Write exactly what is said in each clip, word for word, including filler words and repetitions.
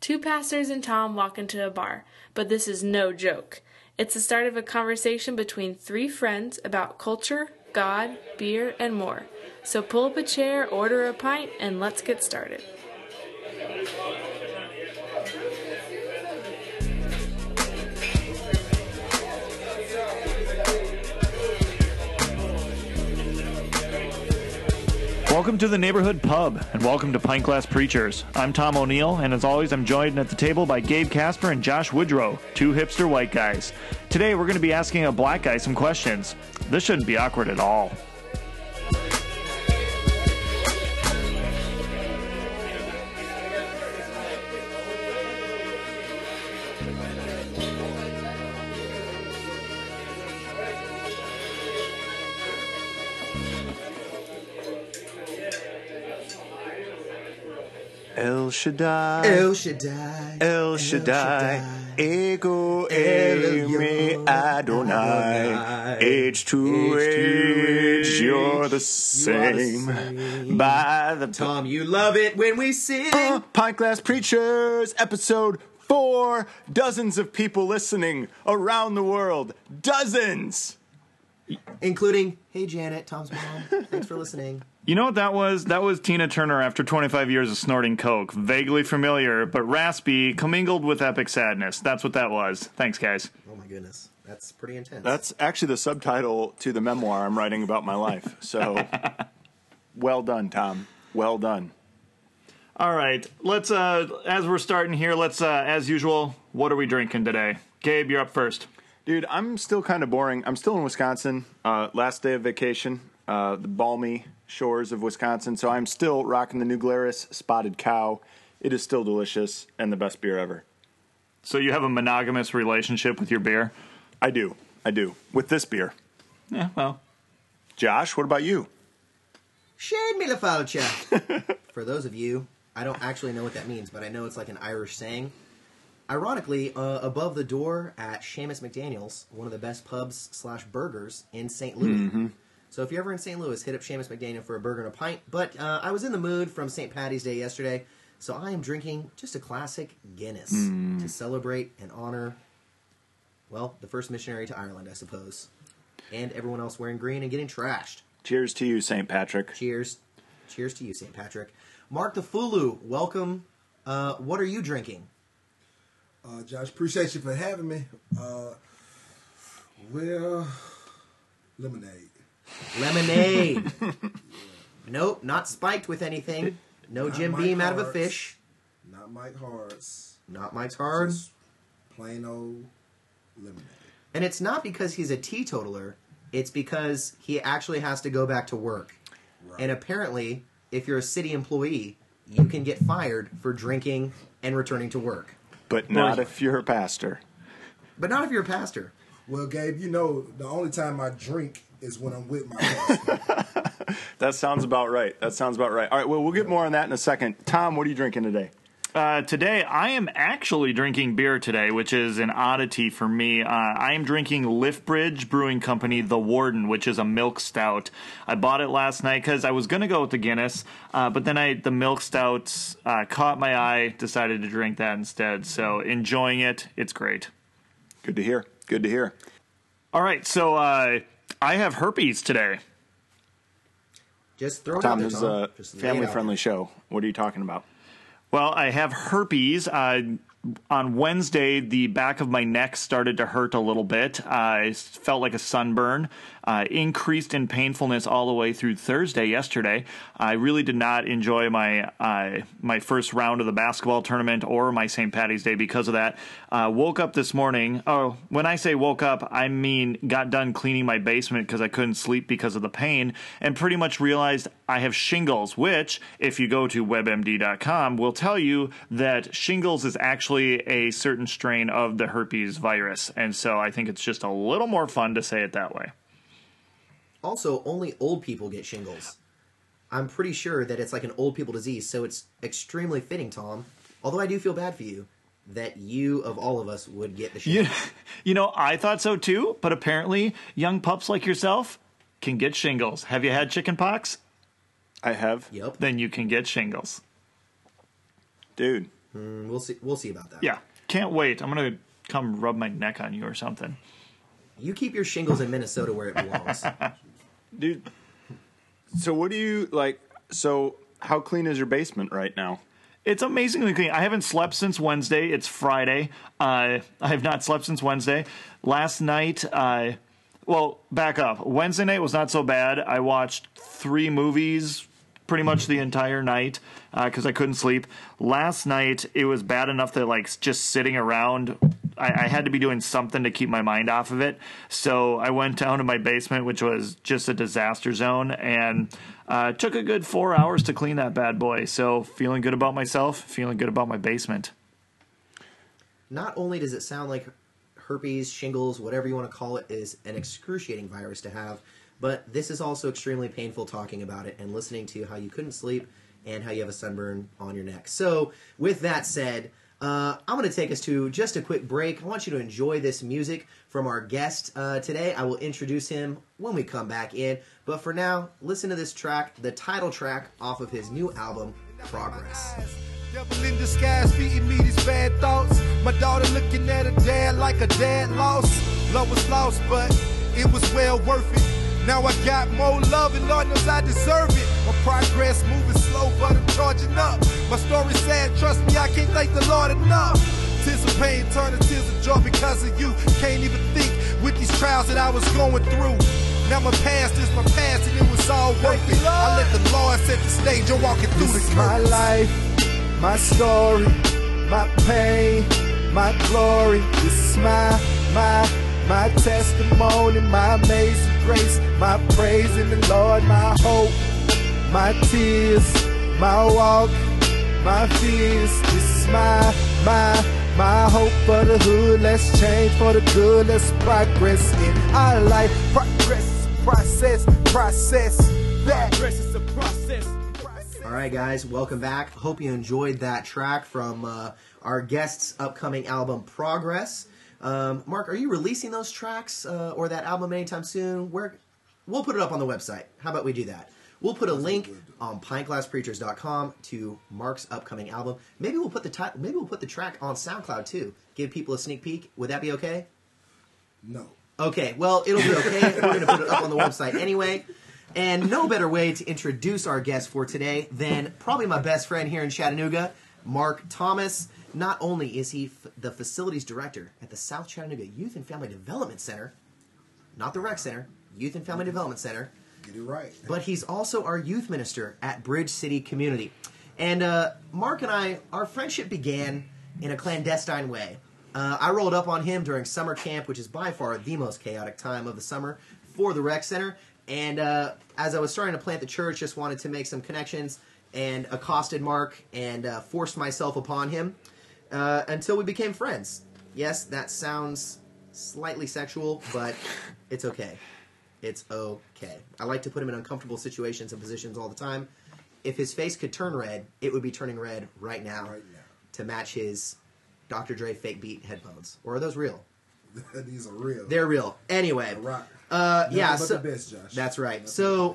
Two pastors and Tom walk into a bar, but this is no joke. It's the start of a conversation between three friends about culture, God, beer, and more. So pull up a chair, order a pint, and let's get started. Welcome to the Neighborhood Pub, and welcome to Pint Glass Preachers. I'm Tom O'Neill, and as always, I'm joined at the table by Gabe Casper and Josh Woodrow, two hipster white guys. Today, we're going to be asking a black guy some questions. This shouldn't be awkward at all. El Shaddai, El Shaddai, El Shaddai, Ego Eimi Adonai, age to age, you're the same. By the Tom, you love it when we sing. Uh, Pint Glass Preachers, episode four. Dozens of people listening around the world. Dozens. Including, hey Janet, Tom's mom, thanks for listening. You know what that was? That was Tina Turner after twenty-five years of snorting coke. Vaguely familiar, but raspy, commingled with epic sadness. That's what that was. Thanks, guys. Oh, my goodness. That's pretty intense. That's actually the subtitle to the memoir I'm writing about my life. So, well done, Tom. Well done. All right. Let's, uh, as we're starting here, let's, uh, as usual, what are we drinking today? Gabe, you're up first. Dude, I'm still kind of boring. I'm still in Wisconsin. Uh, last day of vacation. Uh, the balmy shores of Wisconsin, so I'm still rocking the New Glarus Spotted Cow. It is still delicious and the best beer ever. So you have a monogamous relationship with your beer? I do. I do. With this beer. Yeah, well. Josh, what about you? Shade me la falcha. For those of you, I don't actually know what that means, but I know it's like an Irish saying. Ironically, uh, above the door at Seamus McDaniel's, one of the best pubs slash burgers in Saint Louis. Mm-hmm. So if you're ever in Saint Louis, hit up Seamus McDaniel for a burger and a pint. But uh, I was in the mood from Saint Paddy's Day yesterday, so I am drinking just a classic Guinness mm. to celebrate and honor, well, the first missionary to Ireland, I suppose. And everyone else wearing green and getting trashed. Cheers to you, Saint Patrick. Cheers. Cheers to you, Saint Patrick. Mark the Fulu, welcome. Uh, what are you drinking? Uh, Josh, appreciate you for having me. Uh, well, lemonade. Lemonade. Nope, not spiked with anything. No Jim Beam out of a fish. Not Mike Hard's. Not Mike's Hard's. Plain old lemonade. And it's not because he's a teetotaler. It's because he actually has to go back to work. Right. And apparently, if you're a city employee, you can get fired for drinking and returning to work. But not if you're a pastor. But not if you're a pastor. Well, Gabe, you know, the only time I drink is when I'm with my pastor. That sounds about right. That sounds about right. All right, well, we'll get more on that in a second. Tom, what are you drinking today? Uh, today, I am actually drinking beer today, which is an oddity for me. Uh, I am drinking Liftbridge Brewing Company, The Warden, which is a milk stout. I bought it last night because I was going to go with the Guinness, uh, but then I the milk stouts uh, caught my eye, decided to drink that instead. So enjoying it. It's great. Good to hear. Good to hear. All right, so... Uh, I have herpes today. Just throw it Tom, out there, Tom. This is a family-friendly show. What are you talking about? Well, I have herpes. Uh, on Wednesday, the back of my neck started to hurt a little bit. Uh, I felt like a sunburn. Uh, increased in painfulness all the way through Thursday yesterday. I really did not enjoy my uh, my first round of the basketball tournament or my Saint Paddy's Day because of that. Uh, woke up this morning. Oh, when I say woke up, I mean got done cleaning my basement because I couldn't sleep because of the pain and pretty much realized I have shingles, which if you go to web m d dot com will tell you that shingles is actually a certain strain of the herpes virus. And so I think it's just a little more fun to say it that way. Also, only old people get shingles. I'm pretty sure that it's like an old people disease, so it's extremely fitting, Tom. Although I do feel bad for you that you, of all of us, would get the shingles. You, you know, I thought so too, but apparently young pups like yourself can get shingles. Have you had chicken pox? I have. Yep. Then you can get shingles. Dude, Mm, we'll see. We'll see about that. Yeah, can't wait. I'm gonna come rub my neck on you or something. You keep your shingles in Minnesota where it belongs, dude. So what do you like? So how clean is your basement right now? It's amazingly clean. I haven't slept since Wednesday. It's Friday. Uh, I have not slept since Wednesday. Last night, uh, well, back up. Wednesday night was not so bad. I watched three movies pretty much the entire night because uh, I couldn't sleep. Last night, it was bad enough that, like, just sitting around, I, I had to be doing something to keep my mind off of it. So I went down to my basement, which was just a disaster zone, and uh, took a good four hours to clean that bad boy. So feeling good about myself, feeling good about my basement. Not only does it sound like herpes, shingles, whatever you want to call it, is an excruciating virus to have, but this is also extremely painful talking about it and listening to how you couldn't sleep and how you have a sunburn on your neck. So with that said, Uh, I'm going to take us to just a quick break. I want you to enjoy this music from our guest uh, today. I will introduce him when we come back in. But for now, listen to this track, the title track off of his new album, Progress. Devil in disguise feeding me these bad thoughts. My daughter looking at her dad like a dad lost. Love was lost, but it was well worth it. Now I got more love and Lord knows I deserve it. My progress moving slow, but I'm charging up. My story's sad, trust me, I can't thank the Lord enough. Tears of pain, turn to tears of joy because of you. Can't even think with these trials that I was going through. Now my past is my past and it was all worth it. I let the Lord set the stage, you're walking through the curtains. My life, my story, my pain, my glory. This is my, my, my testimony, my amazing grace. My praise in the Lord, my hope. My tears, my walk, my fears. This is my, my, my hope for the hood. Let's change for the good. Let's progress in our life. Progress, process, process. That progress is a process. All right, guys, welcome back. Hope you enjoyed that track from uh, our guest's upcoming album, Progress. Um, Mark, are you releasing those tracks uh, or that album anytime soon? Where we'll put it up on the website. How about we do that? We'll put a link on pine glass preachers dot com to Mark's upcoming album. Maybe we'll put the t- maybe we'll put the track on SoundCloud too. Give people a sneak peek. Would that be okay? No. Okay. Well, it'll be okay. We're going to put it up on the website anyway. And no better way to introduce our guest for today than probably my best friend here in Chattanooga, Mark Thomas. Not only is he f- the facilities director at the South Chattanooga Youth and Family Development Center, not the rec center, Youth and Family mm-hmm. Development Center. You're right. But he's also our youth minister at Bridge City Community. And uh, Mark and I, our friendship began in a clandestine way. Uh, I rolled up on him during summer camp, which is by far the most chaotic time of the summer for the rec center. And uh, as I was starting to plant the church, just wanted to make some connections and accosted Mark and uh, forced myself upon him uh, until we became friends. Yes, that sounds slightly sexual, but it's okay. It's okay. I like to put him in uncomfortable situations and positions all the time. If his face could turn red, it would be turning red right now, right now. To match his Doctor Dre fake beat headphones. Or are those real? These are real. They're real. Anyway. Right. Uh, yeah. But so, the best, Josh. That's right. Nothing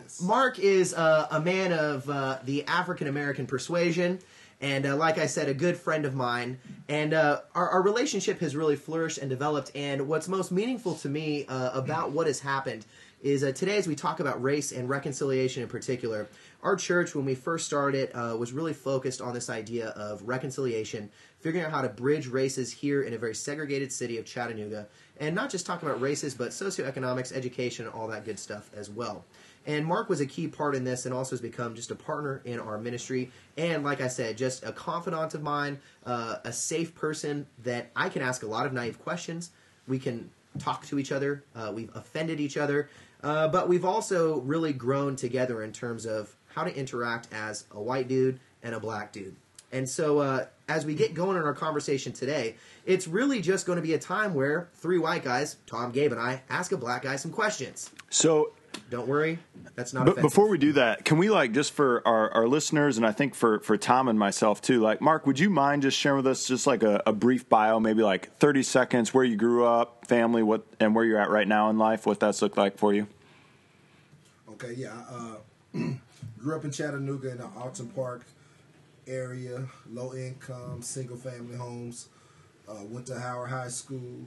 so Mark is uh, a man of uh, the African-American persuasion. And uh, like I said, a good friend of mine. And uh, our, our relationship has really flourished and developed. And what's most meaningful to me uh, about what has happened is uh, today as we talk about race and reconciliation in particular, our church, when we first started, uh, was really focused on this idea of reconciliation, figuring out how to bridge races here in a very segregated city of Chattanooga, and not just talking about races, but socioeconomics, education, all that good stuff as well. And Mark was a key part in this and also has become just a partner in our ministry. And like I said, just a confidant of mine, uh, a safe person that I can ask a lot of naive questions. We can talk to each other. Uh, we've offended each other. Uh, but we've also really grown together in terms of how to interact as a white dude and a black dude. And so uh, as we get going in our conversation today, it's really just going to be a time where three white guys, Tom, Gabe, and I, ask a black guy some questions. So don't worry, that's not but offensive. Before we do that, can we, like, just for our, our listeners and I think for, for Tom and myself too, like, Mark, would you mind just sharing with us just like a, a brief bio, maybe like thirty seconds, where you grew up, family, what, and where you're at right now in life, what that's looked like for you? Okay, yeah. I uh, grew up in Chattanooga in Alton Park, area, low income, single family homes. Uh, went to Howard High School.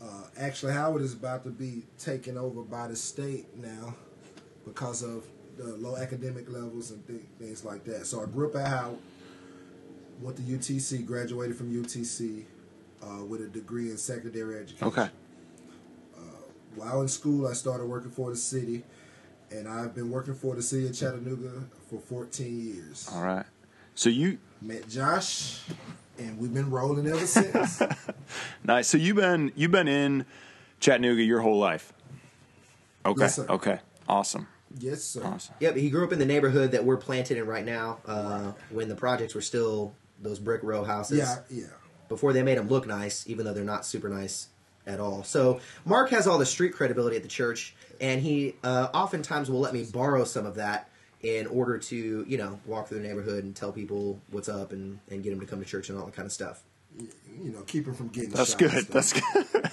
Uh, actually, Howard is about to be taken over by the state now because of the low academic levels and th- things like that. So I grew up at Howard, went to U T C, graduated from U T C uh, with a degree in secondary education. Okay. Uh, while in school, I started working for the city, and I've been working for the city of Chattanooga for fourteen years. All right. So you... Met Josh... And we've been rolling ever since. Nice. So you've been you've been in Chattanooga your whole life. Okay. Yes, sir. Okay. Awesome. Yes, sir. Awesome. Yep. He grew up in the neighborhood that we're planted in right now. Uh, right. When the projects were still those brick row houses. Yeah. Yeah. Before they made them look nice, even though they're not super nice at all. So Mark has all the street credibility at the church, and he uh, oftentimes will let me borrow some of that. In order to, you know, walk through the neighborhood and tell people what's up and, and get them to come to church and all that kind of stuff. You know, keep them from getting That's good. That's good.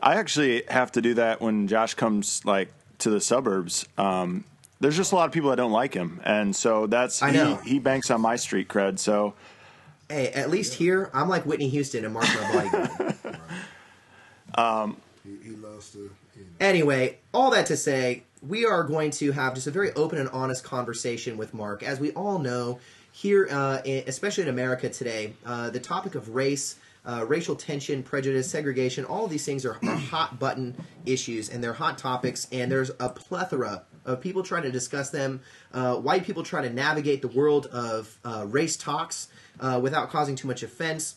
I actually have to do that when Josh comes, like, to the suburbs. Um, there's just a lot of people that don't like him. And so that's, I know. He, he banks on my street cred. So, hey, at least yeah. here, I'm like Whitney Houston and Mark my body. Right. um, he, he loves to. You know. Anyway, all that to say, we are going to have just a very open and honest conversation with Mark. As we all know, here, uh, in, especially in America today, uh, the topic of race, uh, racial tension, prejudice, segregation, all of these things are, are hot button issues, and they're hot topics, and there's a plethora of people trying to discuss them. Uh, white people try to navigate the world of uh, race talks uh, without causing too much offense.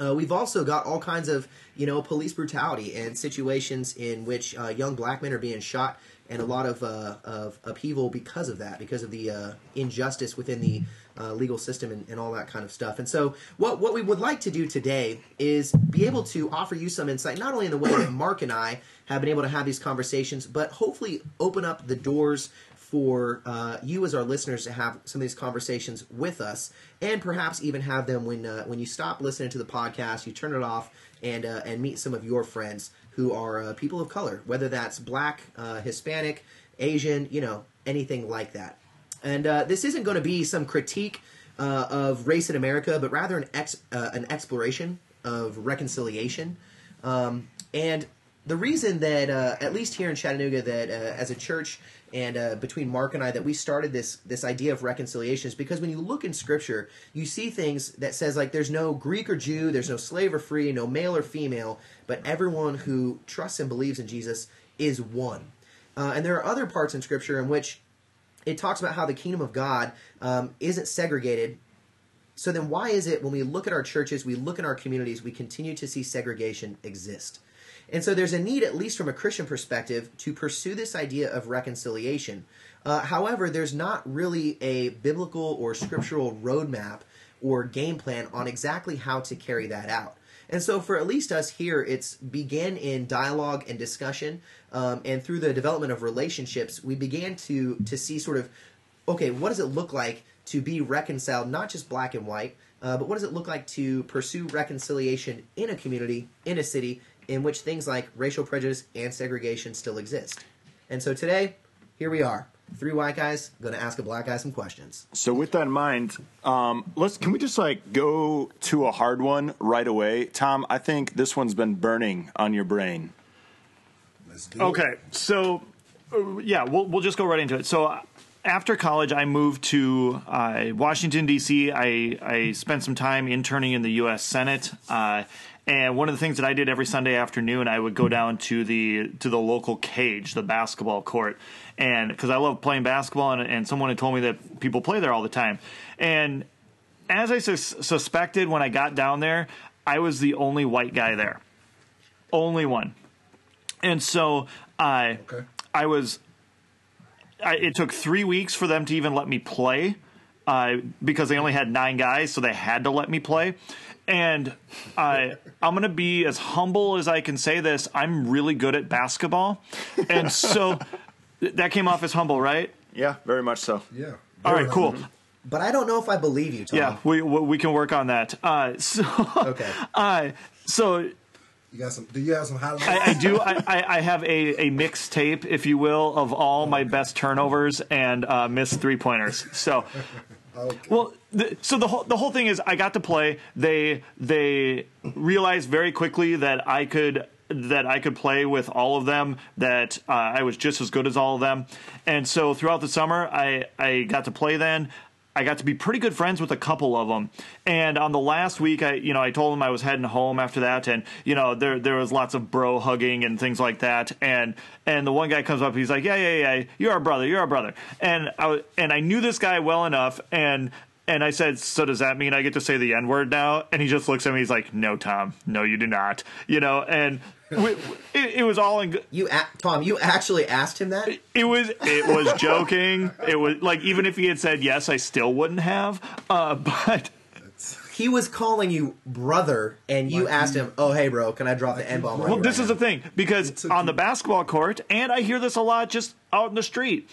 Uh, we've also got all kinds of, you know, police brutality and situations in which uh, young black men are being shot, and a lot of uh, of upheaval because of that, because of the uh, injustice within the uh, legal system and, and all that kind of stuff. And so what what we would like to do today is be able to offer you some insight, not only in the way that Mark and I have been able to have these conversations, but hopefully open up the doors for uh, you as our listeners to have some of these conversations with us, and perhaps even have them when uh, when you stop listening to the podcast, you turn it off, and uh, and meet some of your friends who are uh, people of color, whether that's black, uh, Hispanic, Asian, you know, anything like that. And uh, this isn't going to be some critique uh, of race in America, but rather an ex- uh, an exploration of reconciliation. Um, and the reason that, uh, at least here in Chattanooga, that uh, as a church and uh, between Mark and I, that we started this this idea of reconciliation is because when you look in Scripture, you see things that says, like, there's no Greek or Jew, there's no slave or free, no male or female, but everyone who trusts and believes in Jesus is one. Uh, and there are other parts in Scripture in which it talks about how the kingdom of God um, isn't segregated. So then why is it when we look at our churches, we look at our communities, we continue to see segregation exist? And so there's a need, at least from a Christian perspective, to pursue this idea of reconciliation. Uh, however, there's not really a biblical or scriptural roadmap or game plan on exactly how to carry that out. And so for at least us here, it's begin in dialogue and discussion, um, and through the development of relationships, we began to to see sort of, okay, what does it look like to be reconciled, not just black and white, uh, but what does it look like to pursue reconciliation in a community, in a city, in which things like racial prejudice and segregation still exist. And so today, here we are, three white guys going to ask a black guy some questions. So with that in mind, um, let's can we just like go to a hard one right away? Tom, I think this one's been burning on your brain. Let's do okay, it. so uh, yeah, we'll we'll just go right into it. So uh, after college, I moved to uh, Washington, D C I, I spent some time interning in the U S Senate. Uh, And one of the things that I did every Sunday afternoon, I would go down to the to the local cage, the basketball court, and because I love playing basketball, and, and someone had told me that people play there all the time. And as I sus- suspected, when I got down there, I was the only white guy there, only one. And so I, okay. I was. I, it took three weeks for them to even let me play, uh, because they only had nine guys, so they had to let me play. And I, I'm going to be as humble as I can say this. I'm really good at basketball. And so that came off as humble, right? Yeah, very much so. Yeah. All right, cool. Mm-hmm. But I don't know if I believe you, Tom. Yeah, we we can work on that. Uh, so, okay. Uh, so... You got some, do you have some highlights? I, I do. I, I have a, a mixtape, if you will, of all my best turnovers and uh, missed three-pointers. So... Okay. Well, the, so the whole the whole thing is I got to play. They they realized very quickly that I could that I could play with all of them, that uh, I was just as good as all of them. And so throughout the summer, I, I got to play then. I got to be pretty good friends with a couple of them. And on the last week, I you know I told them I was heading home after that, and you know there there was lots of bro hugging and things like that. And and the one guy comes up, he's like, yeah yeah yeah, you're our brother, you're our brother. And I and I knew this guy well enough, and and I said, so does that mean I get to say the N word now? And he just looks at me, he's like, no, Tom, no, you do not, you know. And we, it, it was all in good. You, a- Tom, you actually asked him that? It, it was, it was joking. It was like, even if he had said yes, I still wouldn't have. Uh, but he was calling you brother, and you like, asked him, "Oh, hey, bro, can I drop like the N bomb?" Well, right this right is now? The thing, because on the basketball court, and I hear this a lot just out in the street,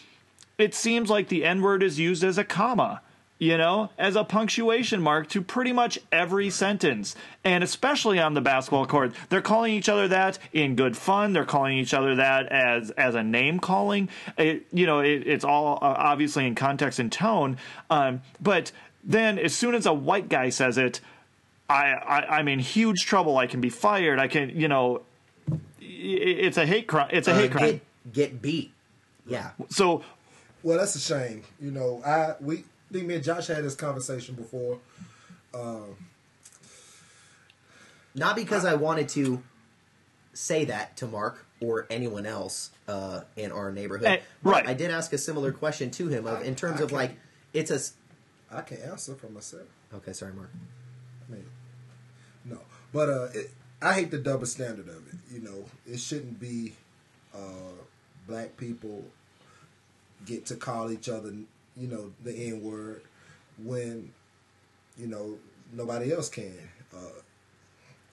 it seems like the N word is used as a comma. You know, as a punctuation mark to pretty much every sentence. And especially on the basketball court, they're calling each other that in good fun. They're calling each other that as as a name calling. It, you know, it, it's all uh, obviously in context and tone. Um, but then as soon as a white guy says it, I, I, I'm in huge trouble. I can be fired. I can, you know, it, it's a hate crime. It's a uh, hate crime. Get, get beat. Yeah. So. Well, that's a shame. You know, I we. I think me and Josh had this conversation before. Um, Not because I, I wanted to say that to Mark or anyone else uh, in our neighborhood. Hey, right. I did ask a similar question to him of I, in terms I of like, it's a... I can answer for myself. Okay, sorry, Mark. I mean, no. But uh, it, I hate the double standard of it. You know, it shouldn't be uh, black people get to call each other... you know, the N-word when, you know, nobody else can. Uh,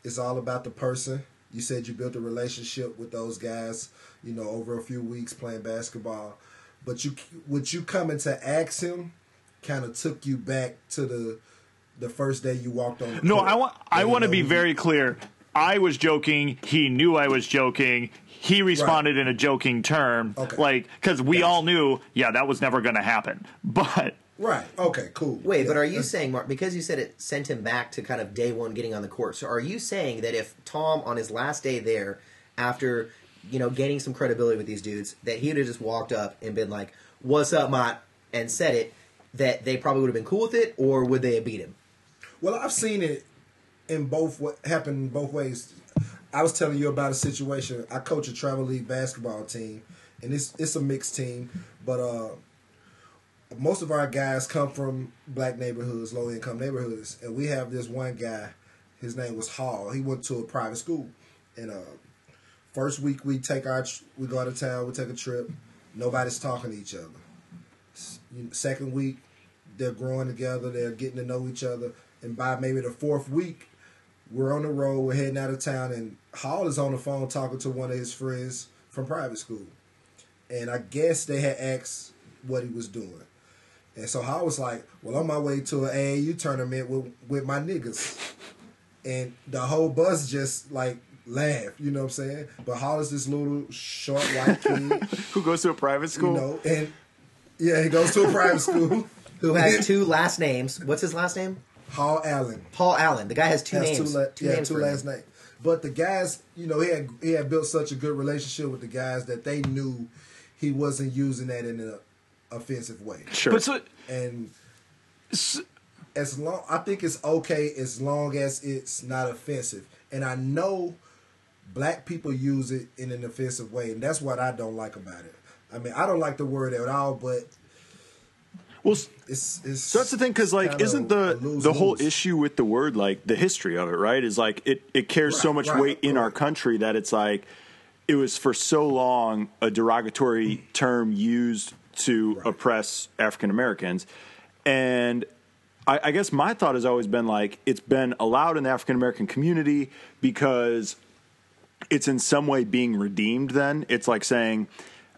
it's all about the person. You said you built a relationship with those guys, you know, over a few weeks playing basketball. But you, what you coming to ask him kind of took you back to the the first day you walked on the No, court. I, wa- I want to be very clear. I was joking. He knew I was joking. He responded right. in a joking term, okay. like because we gotcha. all knew, yeah, that was never going to happen. But right, okay, cool. Wait, yeah. But are you saying, Mark, because you said it sent him back to kind of day one getting on the court? So are you saying that if Tom on his last day there, after you know gaining some credibility with these dudes, that he would have just walked up and been like, "What's up, Mott?" and said it, that they probably would have been cool with it, or would they have beat him? Well, I've seen it in both what happened both ways. I was telling you about a situation. I coach a travel league basketball team, and it's it's a mixed team. But uh, most of our guys come from black neighborhoods, low-income neighborhoods. And we have this one guy. His name was Hall. He went to a private school. And uh, first week we take our we go out of town, we take a trip. Nobody's talking to each other. Second week, they're growing together. They're getting to know each other. And by maybe the fourth week, we're on the road, we're heading out of town, and Hall is on the phone talking to one of his friends from private school. And I guess they had asked what he was doing. And so Hall was like, well, on my way to an A A U tournament with, with my niggas. And the whole bus just, like, laughed, you know what I'm saying? But Hall is this little short white kid. Who goes to a private school. You know, and, yeah, he goes to a private school. Who has two last names. What's his last name? Paul Allen. Paul Allen. The guy has two has names. Two, la- two yeah, names two last names. But the guys, you know, he had he had built such a good relationship with the guys that they knew he wasn't using that in an offensive way. Sure. But so, and so, as long, I think it's okay as long as it's not offensive. And I know black people use it in an offensive way, and that's what I don't like about it. I mean, I don't like the word at all, but. Well, it's, it's so that's the thing, because like, isn't the lose, the whole lose. issue with the word like the history of it, right? Is like it, it carries right, so much right, weight right. in our country that it's like it was for so long a derogatory term used to right. oppress African Americans, and I, I guess my thought has always been like it's been allowed in the African American community because it's in some way being redeemed. Then it's like saying.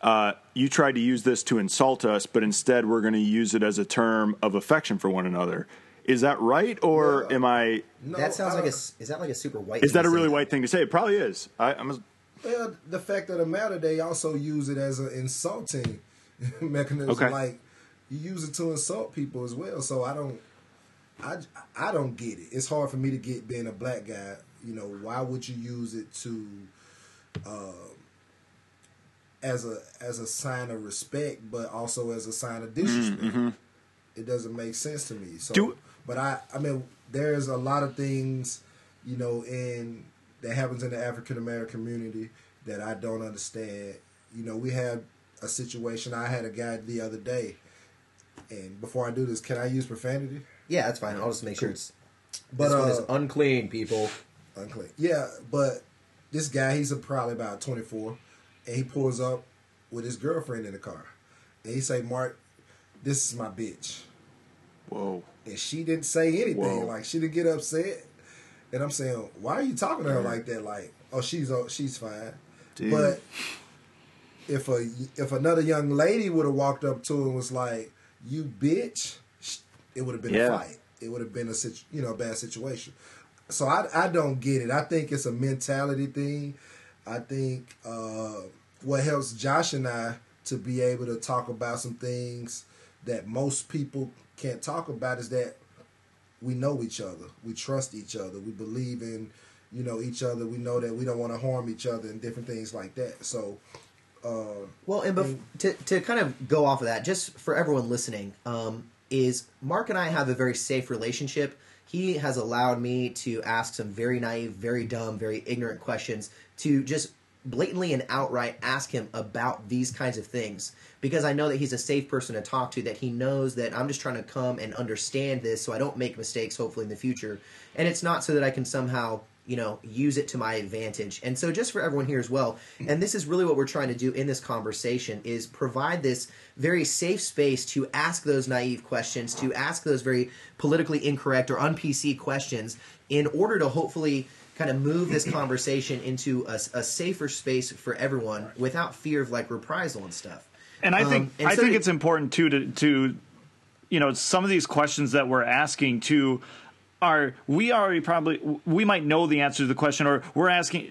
Uh, you tried to use this to insult us, but instead we're going to use it as a term of affection for one another. Is that right, or no, am I? No, that sounds I, like a. Is that like a super white? Is thing that a really white that? thing to say? It probably is. I, I'm. A, well, the fact of the matter, they also use it as an insulting mechanism. Okay. Like you use it to insult people as well. So I don't, I, I don't get it. It's hard for me to get, being a black guy. You know, why would you use it to, uh, as a as a sign of respect, but also as a sign of disrespect? Mm-hmm. It doesn't make sense to me. So, Do- but I, I mean, there's a lot of things, you know, in that happens in the African American community that I don't understand. You know, we have a situation. I had a guy the other day, and before I do this, can I use profanity? Yeah, that's fine. I'll just make cool. sure it's. But, this uh, one is unclean, people. Unclean. Yeah, but this guy, he's probably about twenty-four, and he pulls up with his girlfriend in the car, and he say, "Mark, this is my bitch." Whoa. And she didn't say anything. Whoa. Like, she didn't get upset. And I'm saying, why are you talking to her like that? Like, oh, she's oh, she's fine. Dude. But if a if another young lady would have walked up to her and was like, "You bitch," it would have been yeah. a fight. It would have been a situ- you know bad situation. So I, I don't get it. I think it's a mentality thing. I think uh, what helps Josh and I to be able to talk about some things that most people can't talk about is that we know each other. We trust each other. We believe in, you know, each other. We know that we don't want to harm each other and different things like that. So, uh, well, and, bef- and to to kind of go off of that, just for everyone listening, um, is Mark and I have a very safe relationship. He has allowed me to ask some very naive, very dumb, very ignorant questions to just blatantly and outright ask him about these kinds of things, because I know that he's a safe person to talk to, that he knows that I'm just trying to come and understand this so I don't make mistakes, hopefully, in the future. And it's not so that I can somehow, you know, use it to my advantage. And so just for everyone here as well, and this is really what we're trying to do in this conversation, is provide this very safe space to ask those naive questions, to ask those very politically incorrect or un-P C questions in order to hopefully kind of move this conversation into a, a safer space for everyone without fear of like reprisal and stuff. And I think um, and I so think it, it's important too to to you know some of these questions that we're asking too are we already probably we might know the answer to the question, or we're asking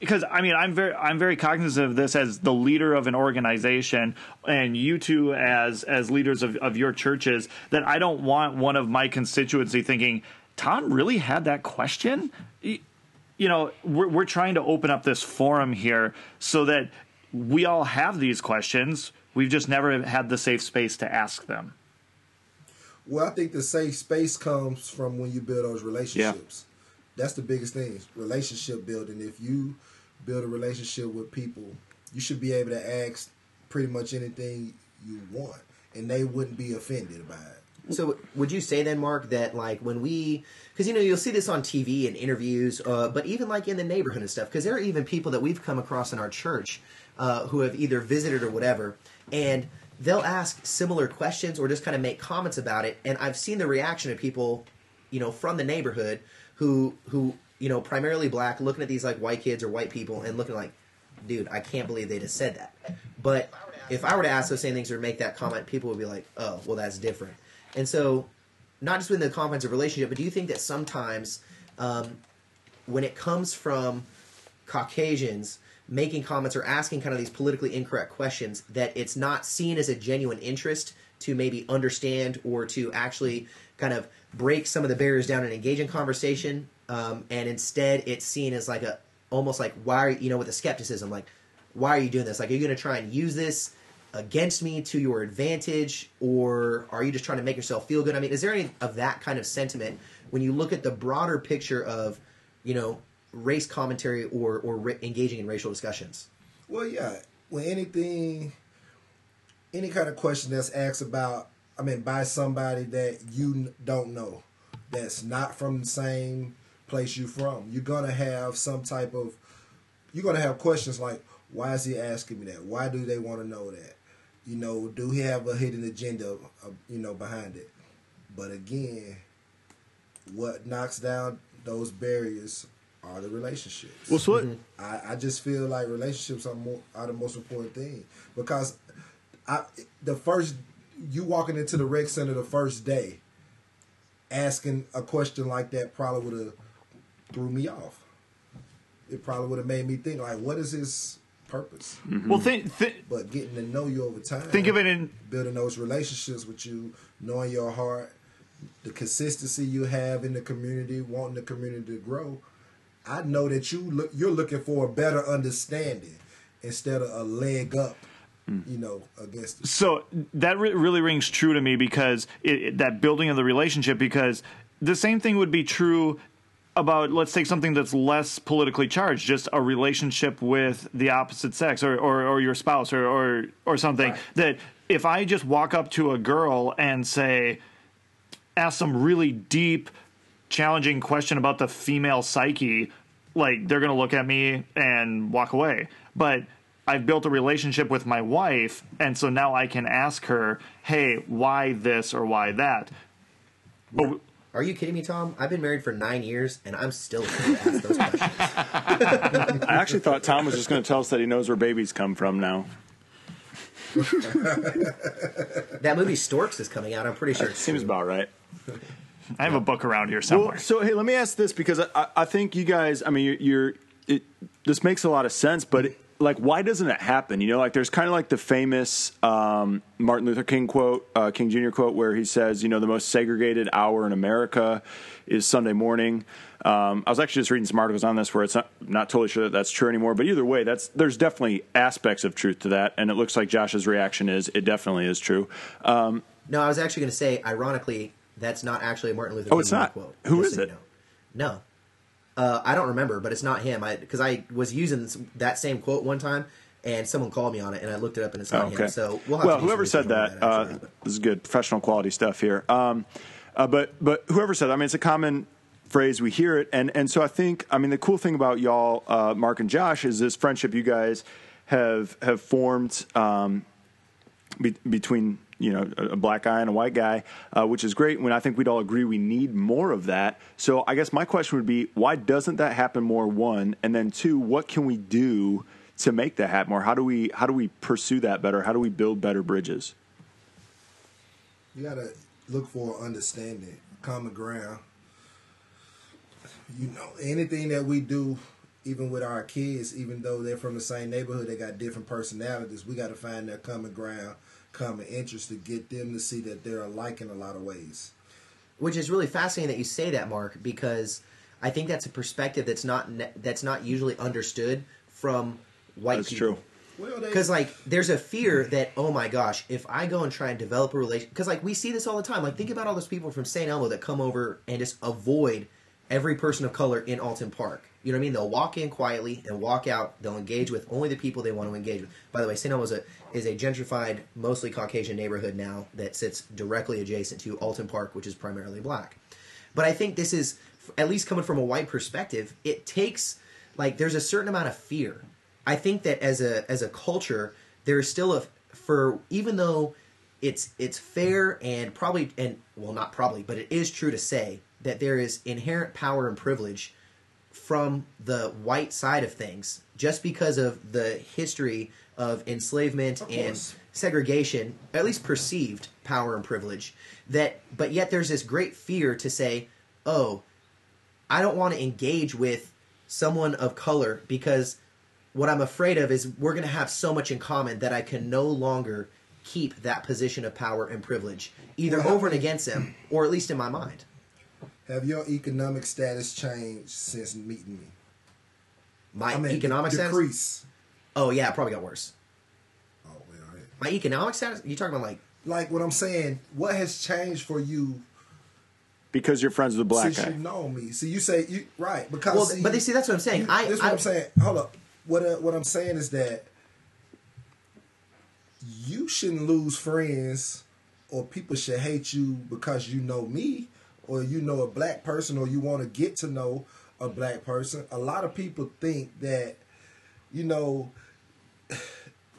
because I mean I'm very I'm very cognizant of this as the leader of an organization, and you two as as leaders of, of your churches, that I don't want one of my constituency thinking Tom really had that question. He, You know, we're, we're trying to open up this forum here so that we all have these questions. We've just never had the safe space to ask them. Well, I think the safe space comes from when you build those relationships. Yeah. That's the biggest thing, relationship building. If you build a relationship with people, you should be able to ask pretty much anything you want, and they wouldn't be offended by it. So would you say then, Mark, that like when we – because, you know, you'll see this on T V and interviews, uh, but even like in the neighborhood and stuff, because there are even people that we've come across in our church uh, who have either visited or whatever, and they'll ask similar questions or just kind of make comments about it. And I've seen the reaction of people, you know, from the neighborhood who, who you know, primarily black, looking at these like white kids or white people and looking like, dude, I can't believe they just said that. But if I were to ask those same things or make that comment, people would be like, oh, well, that's different. And so, not just within the confines of relationship, but do you think that sometimes um, when it comes from Caucasians making comments or asking kind of these politically incorrect questions, that it's not seen as a genuine interest to maybe understand or to actually kind of break some of the barriers down and engage in conversation, um, and instead it's seen as like a almost like why are you know with a skepticism like why are you doing this? Like, are you going to try and use this against me to your advantage, or are you just trying to make yourself feel good? I mean, is there any of that kind of sentiment when you look at the broader picture of, you know, race commentary or, or re- engaging in racial discussions? Well, yeah. Well, anything, any kind of question that's asked about, I mean, by somebody that you don't know, that's not from the same place you're from, you're going to have some type of, you're going to have questions like, why is he asking me that? Why do they want to know that? You know, do he have a hidden agenda, uh, you know, behind it? But again, what knocks down those barriers are the relationships. Well, so mm-hmm. I, I just feel like relationships are, more, are the most important thing, because I, the first you walking into the rec center the first day, asking a question like that probably would have threw me off. It probably would have made me think like, what is his purpose. Mm-hmm. Well, think, th- but getting to know you over time. Think of it in building those relationships with you, knowing your heart, the consistency you have in the community, wanting the community to grow. I know that you look, you're looking for a better understanding instead of a leg up, you know, against it. So that re- really rings true to me, because it, it, that building of the relationship, because the same thing would be true about, let's take something that's less politically charged, just a relationship with the opposite sex, or, or, or your spouse, or, or, or something. Right. That if I just walk up to a girl and say, ask some really deep, challenging question about the female psyche, like, they're going to look at me and walk away. But I've built a relationship with my wife, and so now I can ask her, hey, why this or why that? But, are you kidding me, Tom? I've been married for nine years, and I'm still going to ask those questions. I actually thought Tom was just going to tell us that he knows where babies come from now. That movie Storks is coming out. I'm pretty sure. It seems about right. I have a book around here somewhere. Well, so, hey, let me ask this, because I, I think you guys, I mean, you're, you're it, this makes a lot of sense, but, it, like, why doesn't it happen? You know, like, there's kind of like the famous um, Martin Luther King quote, uh, King Junior quote, where he says, you know, the most segregated hour in America is Sunday morning. Um, I was actually just reading some articles on this where it's not, not totally sure that that's true anymore. But either way, that's there's definitely aspects of truth to that. And it looks like Josh's reaction is it definitely is true. Um, no, I was actually going to say, ironically, that's not actually a Martin Luther King quote. Oh, it's not. Quote, Who is so it? You know. No. Uh, I don't remember, but it's not him. I because I was using this, that same quote one time, and someone called me on it, and I looked it up, and it's not oh, okay. him. So we'll have well, to do whoever said that, that uh, this is good professional quality stuff here. Um, uh, but but whoever said, I mean, it's a common phrase, we hear it, and and so I think, I mean, the cool thing about y'all, uh, Mark and Josh, is this friendship you guys have have formed um, be, between. You know, a black guy and a white guy, uh, which is great. When I think we'd all agree we need more of that. So I guess my question would be, why doesn't that happen more? One, and then two, what can we do to make that happen more? How do we how do we pursue that better? How do we build better bridges? You gotta look for understanding, common ground. You know, anything that we do, even with our kids, even though they're from the same neighborhood, they got different personalities. We got to find that common ground, common interest to get them to see that they're alike in a lot of ways. Which is really fascinating that you say that, Mark, because I think that's a perspective that's not ne- that's not usually understood from white that's people. That's true. Because, well, they... like, there's a fear that, oh my gosh, if I go and try and develop a relation, because, like, we see this all the time. Like, think about all those people from Saint Elmo that come over and just avoid every person of color in Alton Park. You know what I mean? They'll walk in quietly and walk out. They'll engage with only the people they want to engage with. By the way, Saint Elmo is a, is a gentrified, mostly Caucasian neighborhood now that sits directly adjacent to Alton Park, which is primarily black. But I think this is, at least coming from a white perspective, it takes, like, there's a certain amount of fear. I think that as a as a culture, there's still a, for, even though it's it's fair and probably, and well, not probably, but it is true to say that there is inherent power and privilege from the white side of things, just because of the history of enslavement of and segregation, at least perceived power and privilege, that but yet there's this great fear to say, oh, I don't want to engage with someone of color because what I'm afraid of is we're going to have so much in common that I can no longer keep that position of power and privilege, either well, over and against them, or at least in my mind. Have your economic status changed since meeting me? My I mean, economic de- status? Decrease. Oh, yeah, it probably got worse. Oh, well, all right. My economic status? You're talking about like... Like what I'm saying, what has changed for you... Because you're friends with a black since guy. Since you know me. So you say... you Right, because... Well, see, but they see, that's what I'm saying. You, I, this is what I, I'm saying. Hold up. What, uh, what I'm saying is that you shouldn't lose friends, or people should hate you because you know me, or you know a black person, or you want to get to know a black person. A lot of people think that, you know,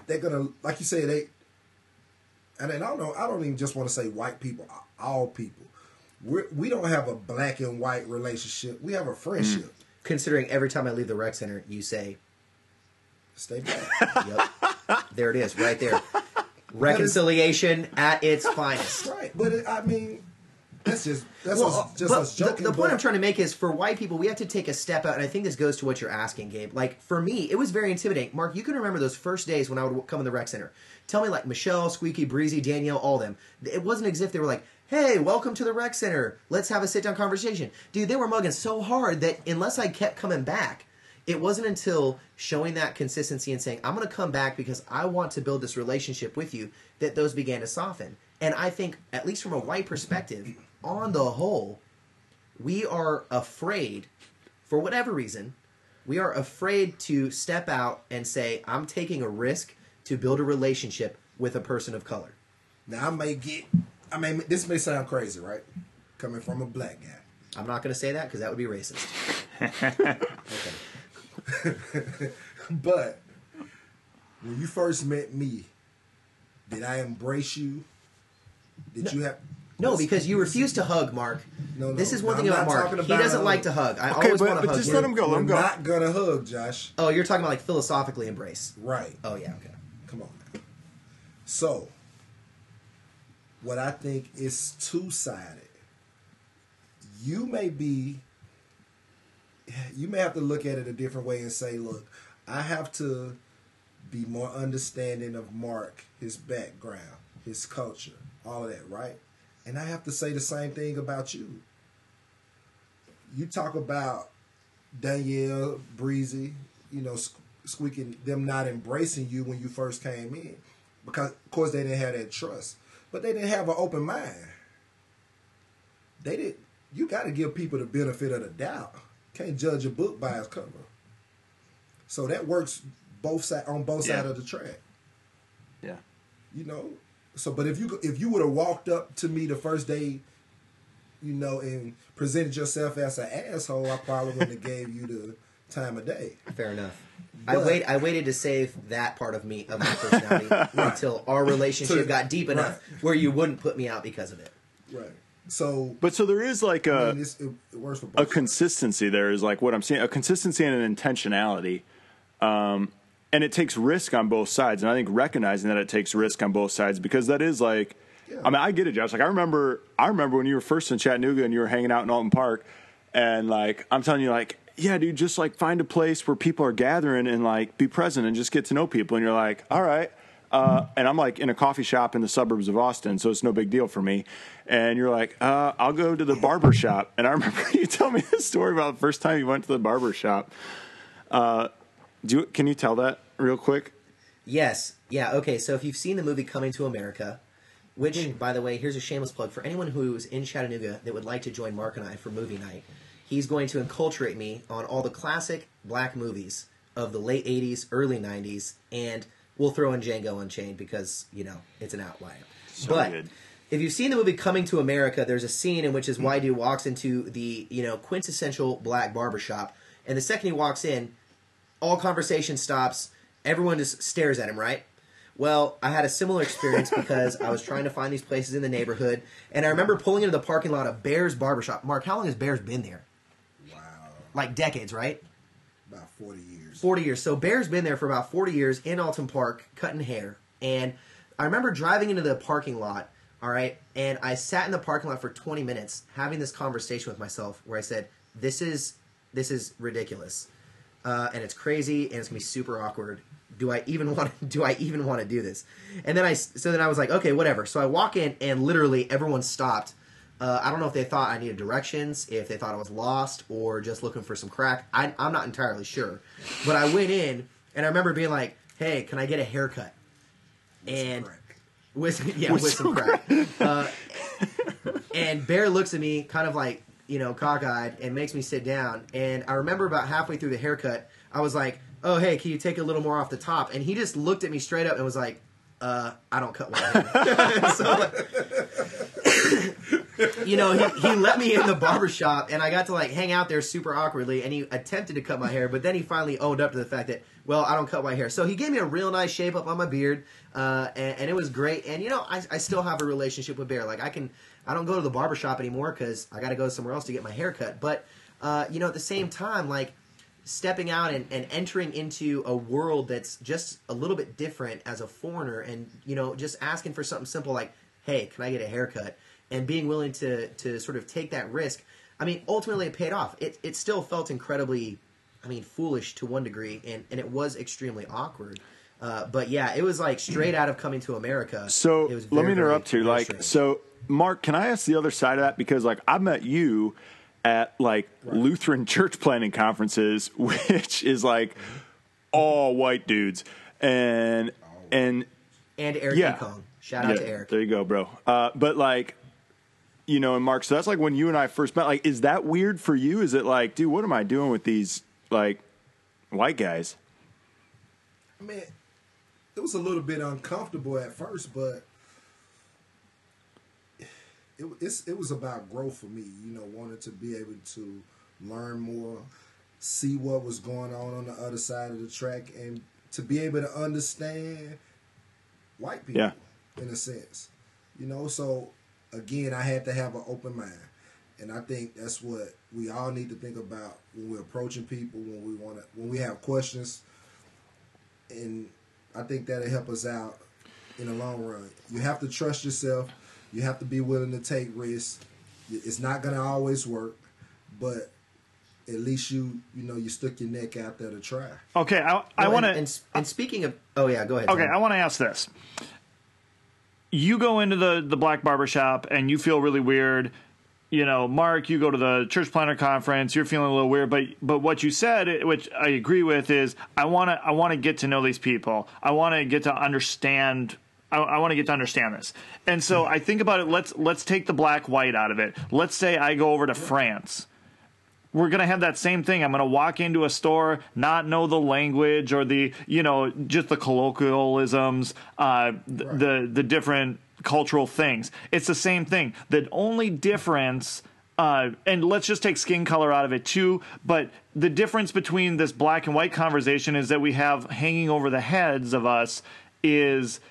they're going to, like you say, they, and I don't know, I don't even just want to say white people, all people. We're, we don't have a black and white relationship. We have a friendship. Considering every time I leave the rec center, you say, stay black. Yep. There it is, right there. Reconciliation at its finest. Right, but it, I mean... That's just that's well, us, just us joking. The, the point I'm trying to make is, for white people, we have to take a step out, and I think this goes to what you're asking, Gabe. Like, for me, it was very intimidating. Mark, you can remember those first days when I would come in the rec center. Tell me, like, Michelle, Squeaky, Breezy, Danielle, all of them. It wasn't as if they were like, hey, welcome to the rec center. Let's have a sit-down conversation. Dude, they were mugging so hard that unless I kept coming back, it wasn't until showing that consistency and saying, I'm going to come back because I want to build this relationship with you, that those began to soften. And I think, at least from a white perspective, on the whole, we are afraid, for whatever reason, we are afraid to step out and say, I'm taking a risk to build a relationship with a person of color. Now, I may get... I mean, this may sound crazy, right? Coming from a black guy. I'm not going to say that because that would be racist. Okay. But when you first met me, did I embrace you? Did no, you have? No, because you refused to hug, Mark. No, no. This is one no, thing about Mark. About he doesn't like to hug. I okay, always want to hug. But just him. Let him go. Let him go. I'm not gonna hug, Josh. Oh, you're talking about like philosophically embrace. Right. Oh yeah. Okay. Come on. Now. So. What I think is two-sided. You may be, you may have to look at it a different way and say, look, I have to be more understanding of Mark, his background, his culture, all of that, right? And I have to say the same thing about you. You talk about Danielle, Breezy, you know, squeaking, them not embracing you when you first came in. Because, of course, they didn't have that trust. But they didn't have an open mind. They did. You got to give people the benefit of the doubt. Can't judge a book by its cover. So that works both side on both yeah. sides of the track. Yeah. You know. So, but if you if you would have walked up to me the first day, you know, and presented yourself as an asshole, I probably wouldn't have gave you the time of day. Fair enough. But, I wait. I waited to save that part of me, of my personality, right. until our relationship so, got deep enough right. where you wouldn't put me out because of it. Right. So, but so there is like a I mean, it's, it works for both a sides. Consistency. There is like what I'm seeing, a consistency and an intentionality, um, and it takes risk on both sides. And I think recognizing that it takes risk on both sides, because that is like, yeah. I mean, I get it, Josh. Like I remember, I remember when you were first in Chattanooga and you were hanging out in Alton Park, and like I'm telling you, like. Yeah, dude, just, like, find a place where people are gathering and, like, be present and just get to know people. And you're like, all right. Uh, and I'm, like, in a coffee shop in the suburbs of Austin, so it's no big deal for me. And you're like, uh, I'll go to the barber shop. And I remember you telling me this story about the first time you went to the barber shop. Uh, do you, can you tell that real quick? Yes. Yeah, okay. So if you've seen the movie Coming to America, which, by the way, here's a shameless plug. For anyone who's in Chattanooga that would like to join Mark and I for movie night, he's going to enculturate me on all the classic black movies of the late eighties, early nineties, and we'll throw in Django Unchained because, you know, it's an outlier. So but good. If you've seen the movie Coming to America, there's a scene in which his Y dude walks into the, you know, quintessential black barbershop, and the second he walks in, all conversation stops, everyone just stares at him, right? Well, I had a similar experience because I was trying to find these places in the neighborhood, and I remember pulling into the parking lot of Bear's Barbershop. Mark, how long has Bear's been there? Like decades, right? About forty years. forty years. So Bear's been there for about forty years in Alton Park, cutting hair. And I remember driving into the parking lot, all right, and I sat in the parking lot for twenty minutes having this conversation with myself where I said, this is this is ridiculous. Uh, and it's crazy, and it's going to be super awkward. Do I even want to do I even want to do this? And then I so then I was like, okay, whatever. So I walk in, and literally everyone stopped. Uh, I don't know if they thought I needed directions, if they thought I was lost, or just looking for some crack. I, I'm not entirely sure. But I went in, and I remember being like, hey, can I get a haircut? And with, yeah, with, with some crack. crack. Uh, and Bear looks at me kind of like, you know, cockeyed, and makes me sit down. And I remember about halfway through the haircut, I was like, oh, hey, can you take a little more off the top? And he just looked at me straight up and was like, uh, I don't cut white hair. So, like, you know, he, he let me in the barbershop, and I got to, like, hang out there super awkwardly, and he attempted to cut my hair, but then he finally owned up to the fact that, well, I don't cut my hair. So he gave me a real nice shape up on my beard, uh, and, and it was great. And, you know, I, I still have a relationship with Bear. Like, I can – I don't go to the barbershop anymore because I got to go somewhere else to get my hair cut. But, uh, you know, at the same time, like, stepping out and, and entering into a world that's just a little bit different as a foreigner and, you know, just asking for something simple like, hey, can I get a haircut? and being willing to to sort of take that risk. I mean, ultimately it paid off. It it still felt incredibly, I mean, foolish to one degree, and, and it was extremely awkward. Uh, but yeah, it was like straight out of Coming to America. So it was very, let me interrupt you. Like, so Mark, can I ask the other side of that? Because like I met you at like right. Lutheran church planning conferences, which is like all white dudes and, and, and Eric yeah. Econ. Shout yeah, out to Eric. There you go, bro. Uh, but like, you know, and Mark, so that's like when you and I first met, like, is that weird for you? Is it like, dude, what am I doing with these like white guys? I mean, it was a little bit uncomfortable at first, but it, it's, it was about growth for me, you know, wanting to be able to learn more, see what was going on on the other side of the track, and to be able to understand white people yeah. in a sense, you know. So, again, I had to have an open mind, and I think that's what we all need to think about when we're approaching people, when we want to, when we have questions. And I think that'll help us out in the long run. You have to trust yourself. You have to be willing to take risks. It's not going to always work, but at least you, you know, you stuck your neck out there to try. Okay, I, I want to. And, and, and speaking of, oh yeah, go ahead. Okay, Tom. I want to ask this. You go into the the black barbershop and you feel really weird. You know, Mark, you go to the church planner conference, you're feeling a little weird, but but what you said, which I agree with, is I want to I want to get to know these people. I want to get to understand I, I want to get to understand this. And so I think about it, let's let's take the black white out of it. Let's say I go over to France. We're going to have that same thing. I'm going to walk into a store, not know the language or the, you know, just the colloquialisms, uh, th- right. the the different cultural things. It's the same thing. The only difference, uh, and let's just take skin color out of it too, but the difference between this black and white conversation is that we have hanging over the heads of us is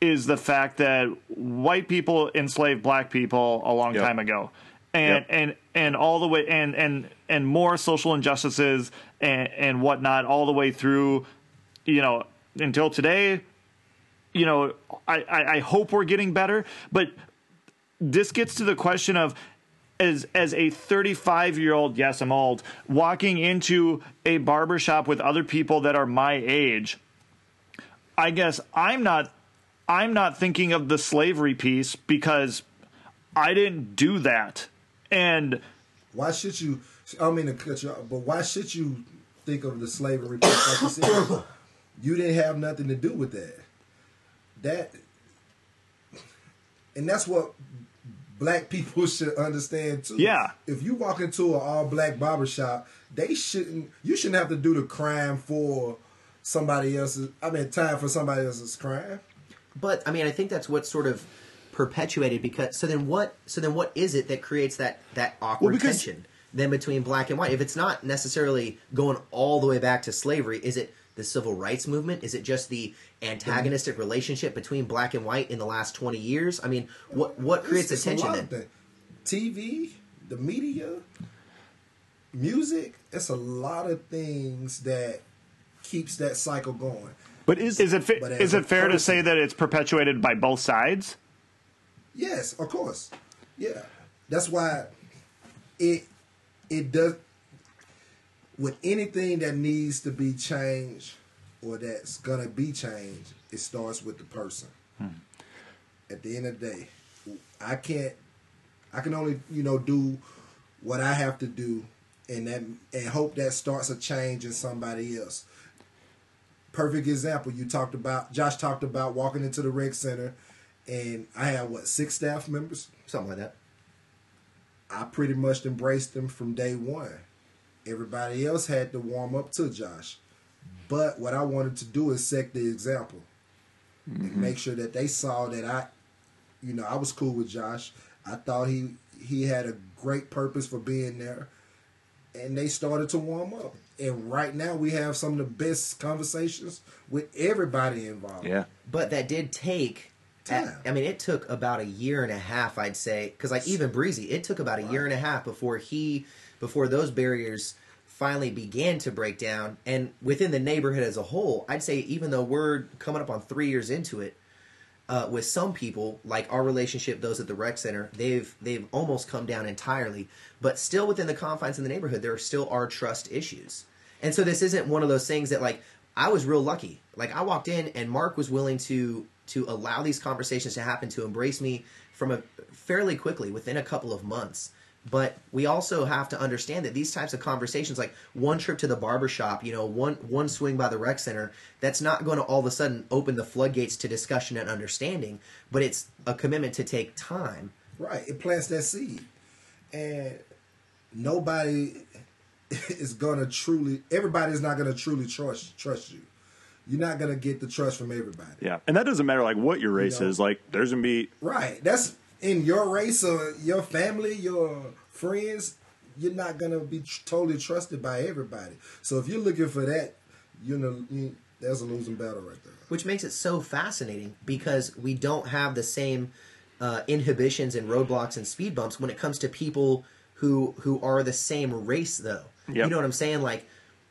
is the fact that white people enslaved black people a long yep. time ago. And, yep. and and all the way and and and more social injustices and, and whatnot all the way through, you know, until today. You know, I, I, I hope we're getting better, but this gets to the question of, as as a thirty-five-year-old, yes, I'm old, walking into a barbershop with other people that are my age, I guess I'm not I'm not thinking of the slavery piece because I didn't do that. And why should you? I don't mean to cut you off, but why should you think of the slavery piece? Like you said, you didn't have nothing to do with that. That, and that's what black people should understand too. Yeah. If you walk into an all black barbershop, they shouldn't, you shouldn't have to do the crime for somebody else's, I mean, time for somebody else's crime. But, I mean, I think that's what sort of perpetuated because, so then what, so then what is it that creates that, that awkward well, because, tension then between black and white? If it's not necessarily going all the way back to slavery, is it the civil rights movement? Is it just the antagonistic relationship between black and white in the last twenty years? I mean, what what creates it's, it's attention then? The T V, the media, music, it's a lot of things that keeps that cycle going. But is is it fa- is it fair person, to say that it's perpetuated by both sides? Yes, of course. Yeah. That's why it it does. With anything that needs to be changed or that's going to be changed, it starts with the person. Hmm. At the end of the day, I can't, I can only, you know, do what I have to do and that, and hope that starts a change in somebody else. Perfect example. You talked about, Josh talked about walking into the rec center and I had what, six staff members? Something like that. I pretty much embraced them from day one. Everybody else had to warm up to Josh. But what I wanted to do is set the example mm-hmm. and make sure that they saw that I, you know, I was cool with Josh. I thought he, he had a great purpose for being there. And they started to warm up. And right now we have some of the best conversations with everybody involved. Yeah. But that did take time. I, I mean, it took about a year and a half, I'd say. Because like even Breezy, it took about a right. year and a half before he... before those barriers finally began to break down. And within the neighborhood as a whole, I'd say even though we're coming up on three years into it, uh, with some people, like our relationship, those at the rec center, they've they've almost come down entirely. But still within the confines of the neighborhood, there still are trust issues. And so this isn't one of those things that, like, I was real lucky. Like, I walked in and Mark was willing to to allow these conversations to happen, to embrace me from a fairly quickly, within a couple of months. But we also have to understand that these types of conversations, like one trip to the barbershop, you know, one one swing by the rec center, that's not going to all of a sudden open the floodgates to discussion and understanding, but it's a commitment to take time. Right. It plants that seed. And nobody is going to truly, everybody's not going to truly trust trust you. You're not going to get the trust from everybody. Yeah. And that doesn't matter, like, what your race you know? is. Like, there's going to be. Right. That's. In your race or your family, your friends, you're not going to be tr- totally trusted by everybody. So if you're looking for that, you know, you, that's a losing battle right there. Which makes it so fascinating because we don't have the same uh, inhibitions and roadblocks and speed bumps when it comes to people who who are the same race, though. Yep. You know what I'm saying? Like,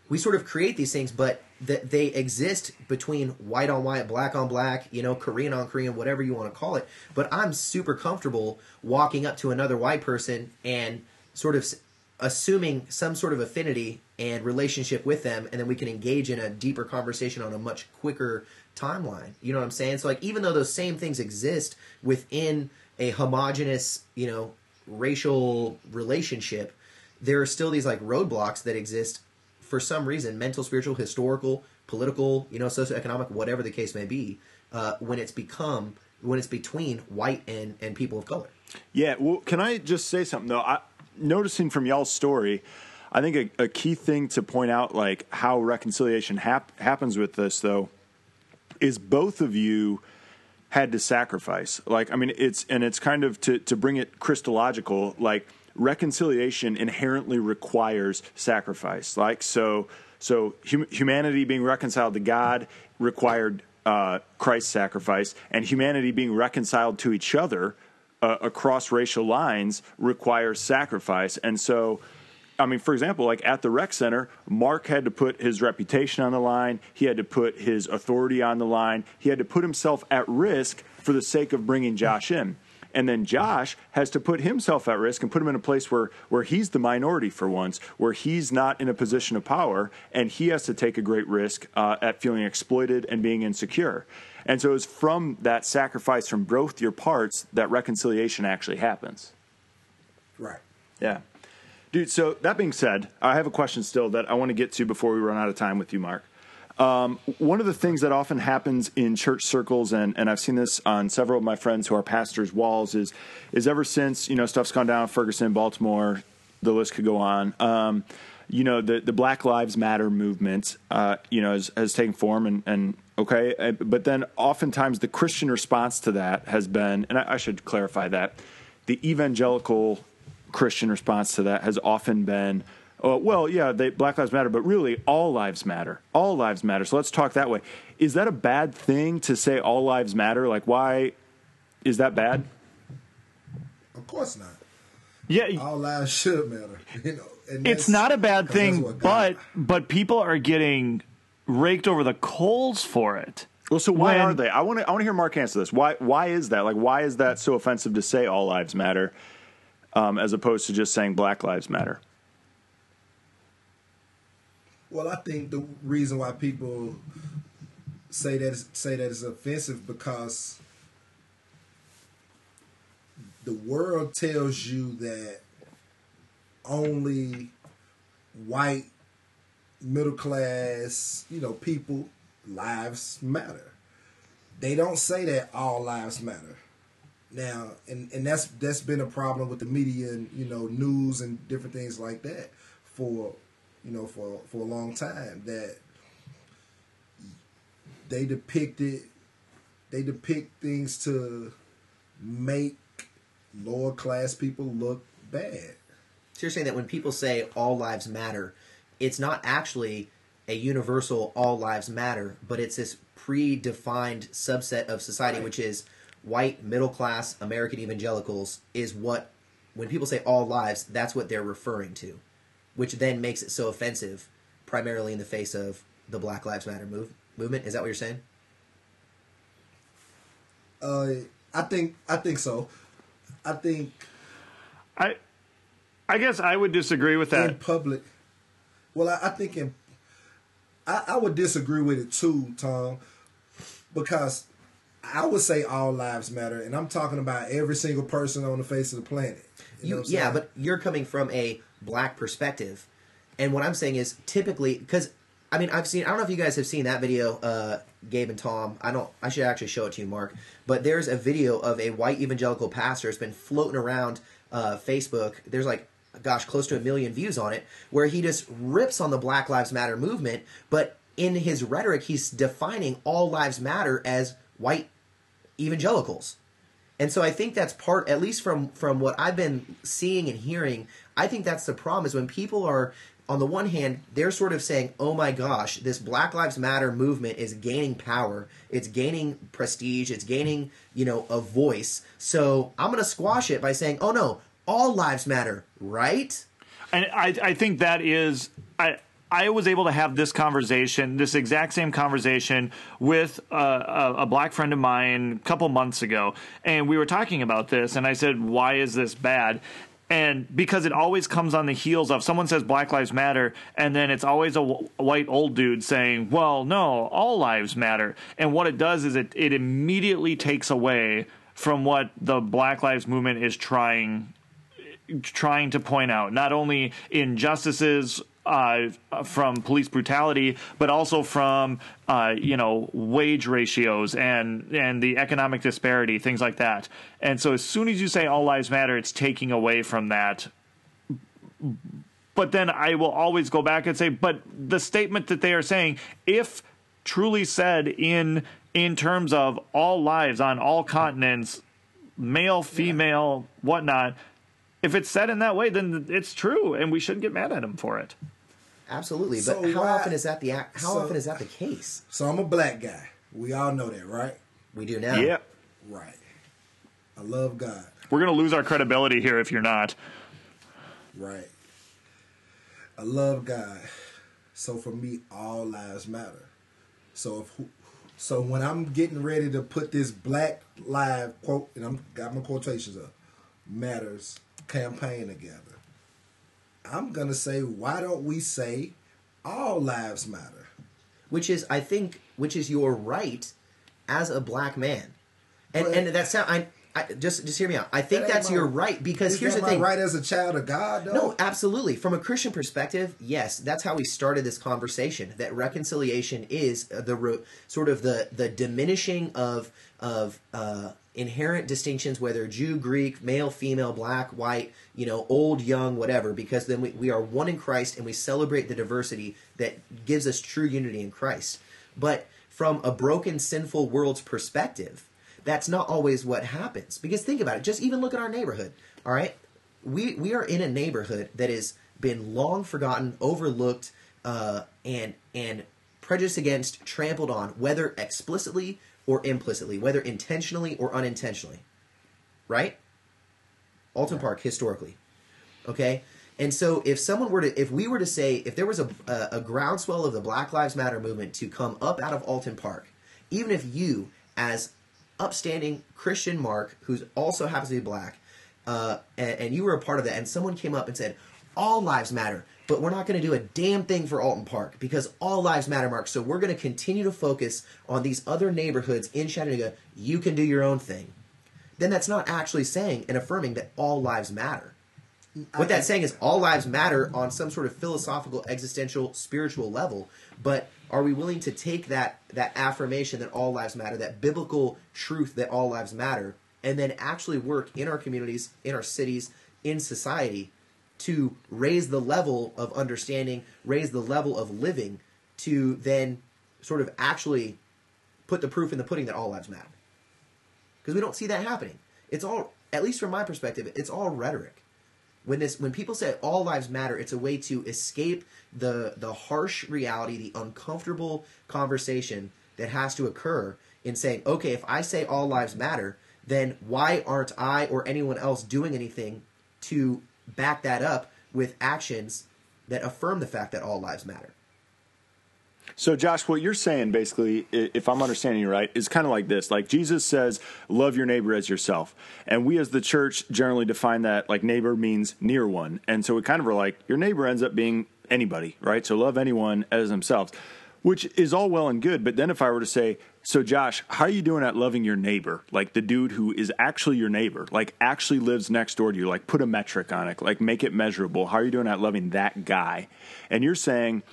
we sort of create these things, but th- they exist between white on white, black on black, you know, Korean on Korean, whatever you want to call it. But I'm super comfortable walking up to another white person and sort of s- assuming some sort of affinity and relationship with them, and then we can engage in a deeper conversation on a much quicker timeline. You know what I'm saying? So, like, even though those same things exist within a homogenous, you know, racial relationship, there are still these, like, roadblocks that exist for some reason, mental, spiritual, historical, political, you know, socioeconomic, whatever the case may be, uh, when it's become, when it's between white and, and people of color. Yeah. Well, can I just say something though? I, noticing from y'all's story, I think a, a key thing to point out, like, how reconciliation hap- happens with this though, is both of you had to sacrifice. Like, I mean, it's, and it's kind of to, to bring it Christological, like, reconciliation inherently requires sacrifice. Like, so, so hum- humanity being reconciled to God required uh, Christ's sacrifice, and humanity being reconciled to each other uh, across racial lines requires sacrifice. And so, I mean, for example, like at the rec center, Mark had to put his reputation on the line. He had to put his authority on the line. He had to put himself at risk for the sake of bringing Josh in. And then Josh has to put himself at risk and put him in a place where, where he's the minority for once, where he's not in a position of power, and he has to take a great risk uh, at feeling exploited and being insecure. And so it's from that sacrifice from both your parts that reconciliation actually happens. Right. Yeah. Dude, so that being said, I have a question still that I want to get to before we run out of time with you, Mark. Um, one of the things that often happens in church circles, and, and I've seen this on several of my friends who are pastors' walls, is is ever since, you know, stuff's gone down in Ferguson, Baltimore, the list could go on. Um, you know, the, the Black Lives Matter movement, uh, you know, has, has taken form, and, and okay, but then oftentimes the Christian response to that has been, and I, I should clarify that, the evangelical Christian response to that has often been, Uh, well, yeah, they, Black Lives Matter, but really all lives matter. All lives matter. So let's talk that way. Is that a bad thing to say all lives matter? Like, why is that bad? Of course not. Yeah, all lives should matter. You know, and it's not a bad thing, but but people are getting raked over the coals for it. Well, so why when, are they? I want to I want to hear Mark answer this. Why why is that? Like, why is that so offensive to say all lives matter, um, as opposed to just saying Black Lives Matter? Well, I think the reason why people say that is, say that is offensive because the world tells you that only white, middle class, you know, people lives matter. They don't say that all lives matter. Now, and, and that's that's been a problem with the media and, you know, news and different things like that for. You know, for for a long time, that they depicted, they depict things to make lower class people look bad. So you're saying that when people say all lives matter, it's not actually a universal all lives matter, but it's this predefined subset of society, right, which is white, middle class, American evangelicals, is what, when people say all lives, that's what they're referring to. Which then makes it so offensive, primarily in the face of the Black Lives Matter move, movement. Is that what you're saying? Uh, I think I think so. I think. I, I guess I would disagree with that. In public, well, I, I think in. I, I would disagree with it too, Tom, because I would say all lives matter, and I'm talking about every single person on the face of the planet. You you, know yeah, but you're coming from a black perspective, and what I'm saying is typically because I mean I've seen I don't know if you guys have seen that video, uh, Gabe and Tom. I don't. I should actually show it to you, Mark. But there's a video of a white evangelical pastor. It's been floating around uh, Facebook. There's like. Gosh, close to a million views on it, where he just rips on the Black Lives Matter movement, but in his rhetoric, he's defining all lives matter as white evangelicals. And so I think that's part, at least from, from what I've been seeing and hearing, I think that's the problem is when people are, on the one hand, they're sort of saying, oh my gosh, this Black Lives Matter movement is gaining power, it's gaining prestige, it's gaining, you know, a voice. So I'm going to squash it by saying, oh no, all lives matter, right? And I, I think that is I I was able to have this conversation, this exact same conversation with a, a, a black friend of mine a couple months ago, and we were talking about this, and I said, why is this bad? And because it always comes on the heels of someone says Black Lives Matter, and then it's always a, w a white old dude saying, well, no, all lives matter. And what it does is it, it immediately takes away from what the Black Lives Movement is trying trying to point out, not only injustices uh, from police brutality, but also from, uh, you know, wage ratios and, and the economic disparity, things like that. And so as soon as you say all lives matter, it's taking away from that. But then I will always go back and say, but the statement that they are saying, if truly said in, in terms of all lives on all continents, male, female, yeah. whatnot, if it's said in that way, then it's true, and we shouldn't get mad at him for it. Absolutely, but so how why, often is that the how so, often is that the case? So I'm a black guy. We all know that, right? We do now. Yeah. Right. I love God. We're gonna lose our credibility here if you're not. Right. I love God. So for me, all lives matter. So if so, when I'm getting ready to put this black live quote, and I'm got my quotations up, matters. Campaign together. I'm gonna say, why don't we say all lives matter? Which is, I think, which is your right as a black man, and but, and that sound. I, I just just hear me out. I think that that's my, your right because here's the thing: right as a child of God. Though? No, absolutely. From a Christian perspective, yes, that's how we started this conversation. That reconciliation is the sort of the the diminishing of of. Uh, inherent distinctions, whether Jew, Greek, male, female, black, white, you know, old, young, whatever, because then we, we are one in Christ and we celebrate the diversity that gives us true unity in Christ. But from a broken, sinful world's perspective, that's not always what happens. Because think about it, just even look at our neighborhood, all right? We, we are in a neighborhood that has been long forgotten, overlooked, uh, and, and prejudiced against, trampled on, whether explicitly or implicitly, whether intentionally or unintentionally, right? Alton Park, historically, okay? And so if someone were to, if we were to say, if there was a, a, a groundswell of the Black Lives Matter movement to come up out of Alton Park, even if you, as upstanding Christian Mark, who also happens to be black, uh, and, and you were a part of that, and someone came up and said, all lives matter, but we're not going to do a damn thing for Alton Park because all lives matter, Mark. So we're going to continue to focus on these other neighborhoods in Chattanooga. You can do your own thing. Then that's not actually saying and affirming that all lives matter. What that's saying is all lives matter on some sort of philosophical, existential, spiritual level. But are we willing to take that, that affirmation that all lives matter, that biblical truth that all lives matter, and then actually work in our communities, in our cities, in society, to raise the level of understanding, raise the level of living, to then sort of actually put the proof in the pudding that all lives matter? Because we don't see that happening. It's all, at least from my perspective, it's all rhetoric. When this, when people say all lives matter, it's a way to escape the the harsh reality, the uncomfortable conversation that has to occur in saying, okay, if I say all lives matter, then why aren't I or anyone else doing anything to back that up with actions that affirm the fact that all lives matter? So, Josh, what you're saying, basically, if I'm understanding you right, is kind of like this. Like, Jesus says, love your neighbor as yourself. And we as the church generally define that, like, neighbor means near one. And so we kind of are like, your neighbor ends up being anybody, right? So love anyone as themselves, which is all well and good. But then if I were to say, so, Josh, how are you doing at loving your neighbor? Like, the dude who is actually your neighbor, like, actually lives next door to you. Like, put a metric on it. Like, make it measurable. How are you doing at loving that guy? And you're saying...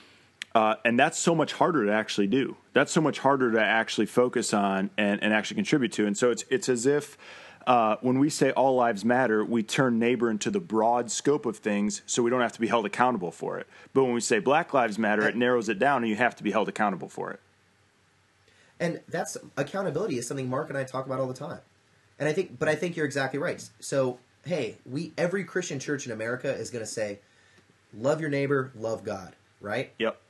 Uh, and that's so much harder to actually do. That's so much harder to actually focus on and, and actually contribute to. And so it's it's as if uh, when we say all lives matter, we turn neighbor into the broad scope of things so we don't have to be held accountable for it. But when we say Black Lives Matter, it narrows it down and you have to be held accountable for it. And that's accountability is something Mark and I talk about all the time. And I think, but I think you're exactly right. So, hey, we every Christian church in America is going to say, love your neighbor, love God, right? Yep.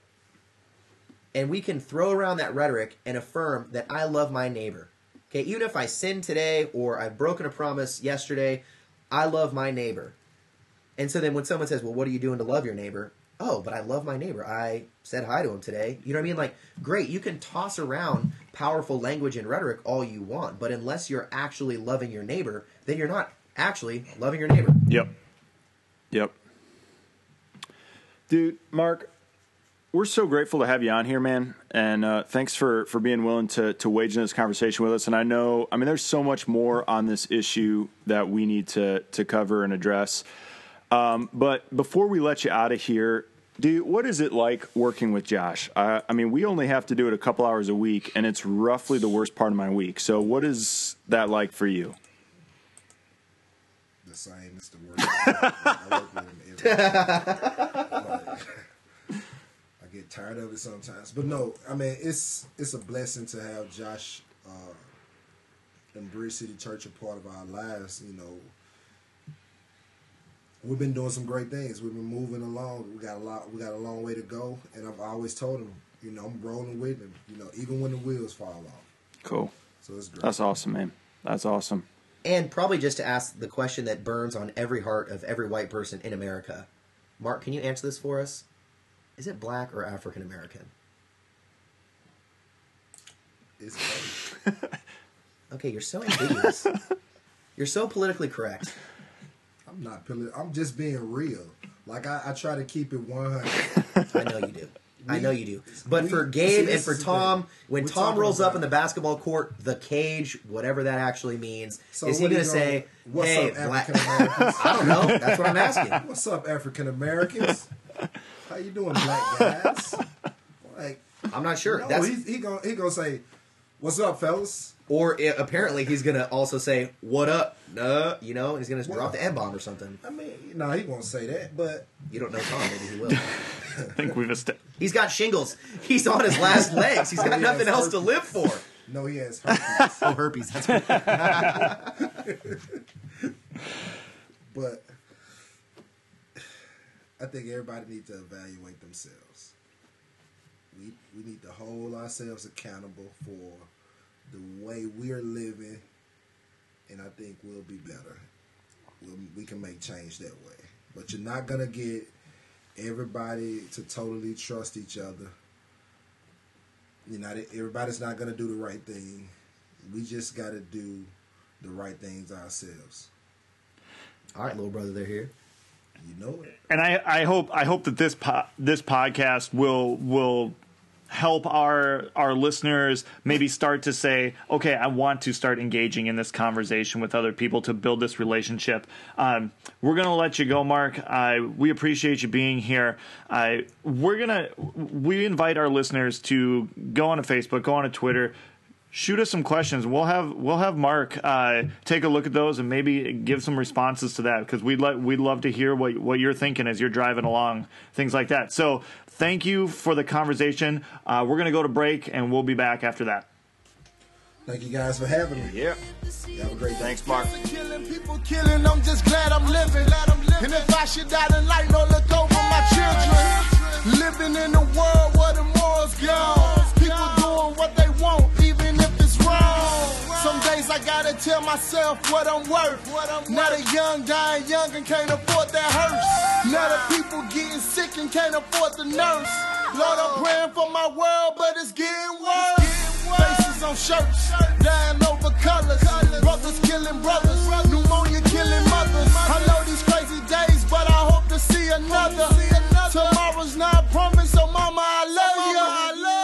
And we can throw around that rhetoric and affirm that I love my neighbor. Okay, even if I sinned today or I've broken a promise yesterday, I love my neighbor. And so then when someone says, well, what are you doing to love your neighbor? Oh, but I love my neighbor. I said hi to him today. You know what I mean? Like, great, you can toss around powerful language and rhetoric all you want, but unless you're actually loving your neighbor, then you're not actually loving your neighbor. Yep. Yep. Dude, Mark... We're so grateful to have you on here, man, and uh, thanks for, for being willing to, to wage in this conversation with us. And I know, I mean, there's so much more on this issue that we need to to cover and address. Um, but before we let you out of here, dude, what is it like working with Josh? I, I mean, we only have to do it a couple hours a week, and it's roughly the worst part of my week. So what is that like for you? The same. It's the worst. I work with him every day. Get tired of it sometimes, but no, I mean it's it's a blessing to have Josh uh, and Bridge City Church a part of our lives. You know, we've been doing some great things. We've been moving along. We got a lot. We got a long way to go, and I've always told him, you know, I'm rolling with him. You know, even when the wheels fall off. Cool. So it's great. That's awesome, man. That's awesome. And probably just to ask the question that burns on every heart of every white person in America, Mark, can you answer this for us? Is it black or African American? It's both. Okay, you're so ambiguous. You're so politically correct. I'm not political. I'm just being real. Like I, I try to keep it one hundred. I know you do. We, I know you do. But we, for Gabe and for Tom, when Tom rolls up in the basketball court, the cage, whatever that actually means, so is he going to say, what's "Hey, up, African Americans"? I don't know. That's what I'm asking. What's up, African Americans? How you doing, black guys? Like, I'm not sure. No, That's... He, he gonna he gonna say, "What's up, fellas?" Or it, apparently he's gonna also say, "What up?" No, you know, and he's gonna just drop the N-bomb or something. I mean, no, he won't say that. But you don't know Tom. Maybe he will. I think we've established. He's got shingles. He's on his last legs. He's got no, nothing else herpes. to live for. No, he has herpes. Oh, herpes. That's right. But. I think everybody needs to evaluate themselves. We we need to hold ourselves accountable for the way we're living, and I think we'll be better. We'll, we can make change that way. But you're not going to get everybody to totally trust each other. You know, everybody's not going to do the right thing. We just got to do the right things ourselves. All right, little brother, they're here. You know it. And I, I hope I hope that this po- this podcast will will help our our listeners maybe start to say, okay, I want to start engaging in this conversation with other people to build this relationship. Um, we're gonna let you go, Mark. Uh, we appreciate you being here. Uh, we're gonna we invite our listeners to go on to Facebook, go on to Twitter. Shoot us some questions. We'll have we'll have Mark uh, take a look at those and maybe give some responses to that because we'd like we'd love to hear what what you're thinking as you're driving along, things like that. So thank you for the conversation. Uh, we're gonna go to break and we'll be back after that. Thank you guys for having me. Yeah. Have a great day. Thanks, Mark. Killing people, killing. I'm just glad I'm living. And if I should die tonight, no look over my children. Living in a world where the morals gone. People doing what they want. Some days I gotta tell myself what I'm worth. What I'm Not worth. A young, dying young and can't afford that hearse. Now the people getting sick and can't afford the nurse. Lord, I'm praying for my world, but it's getting worse. Faces on shirts, dying over colors. Brothers killing brothers, pneumonia killing mothers. I know these crazy days, but I hope to see another. Tomorrow's not promised, so mama, I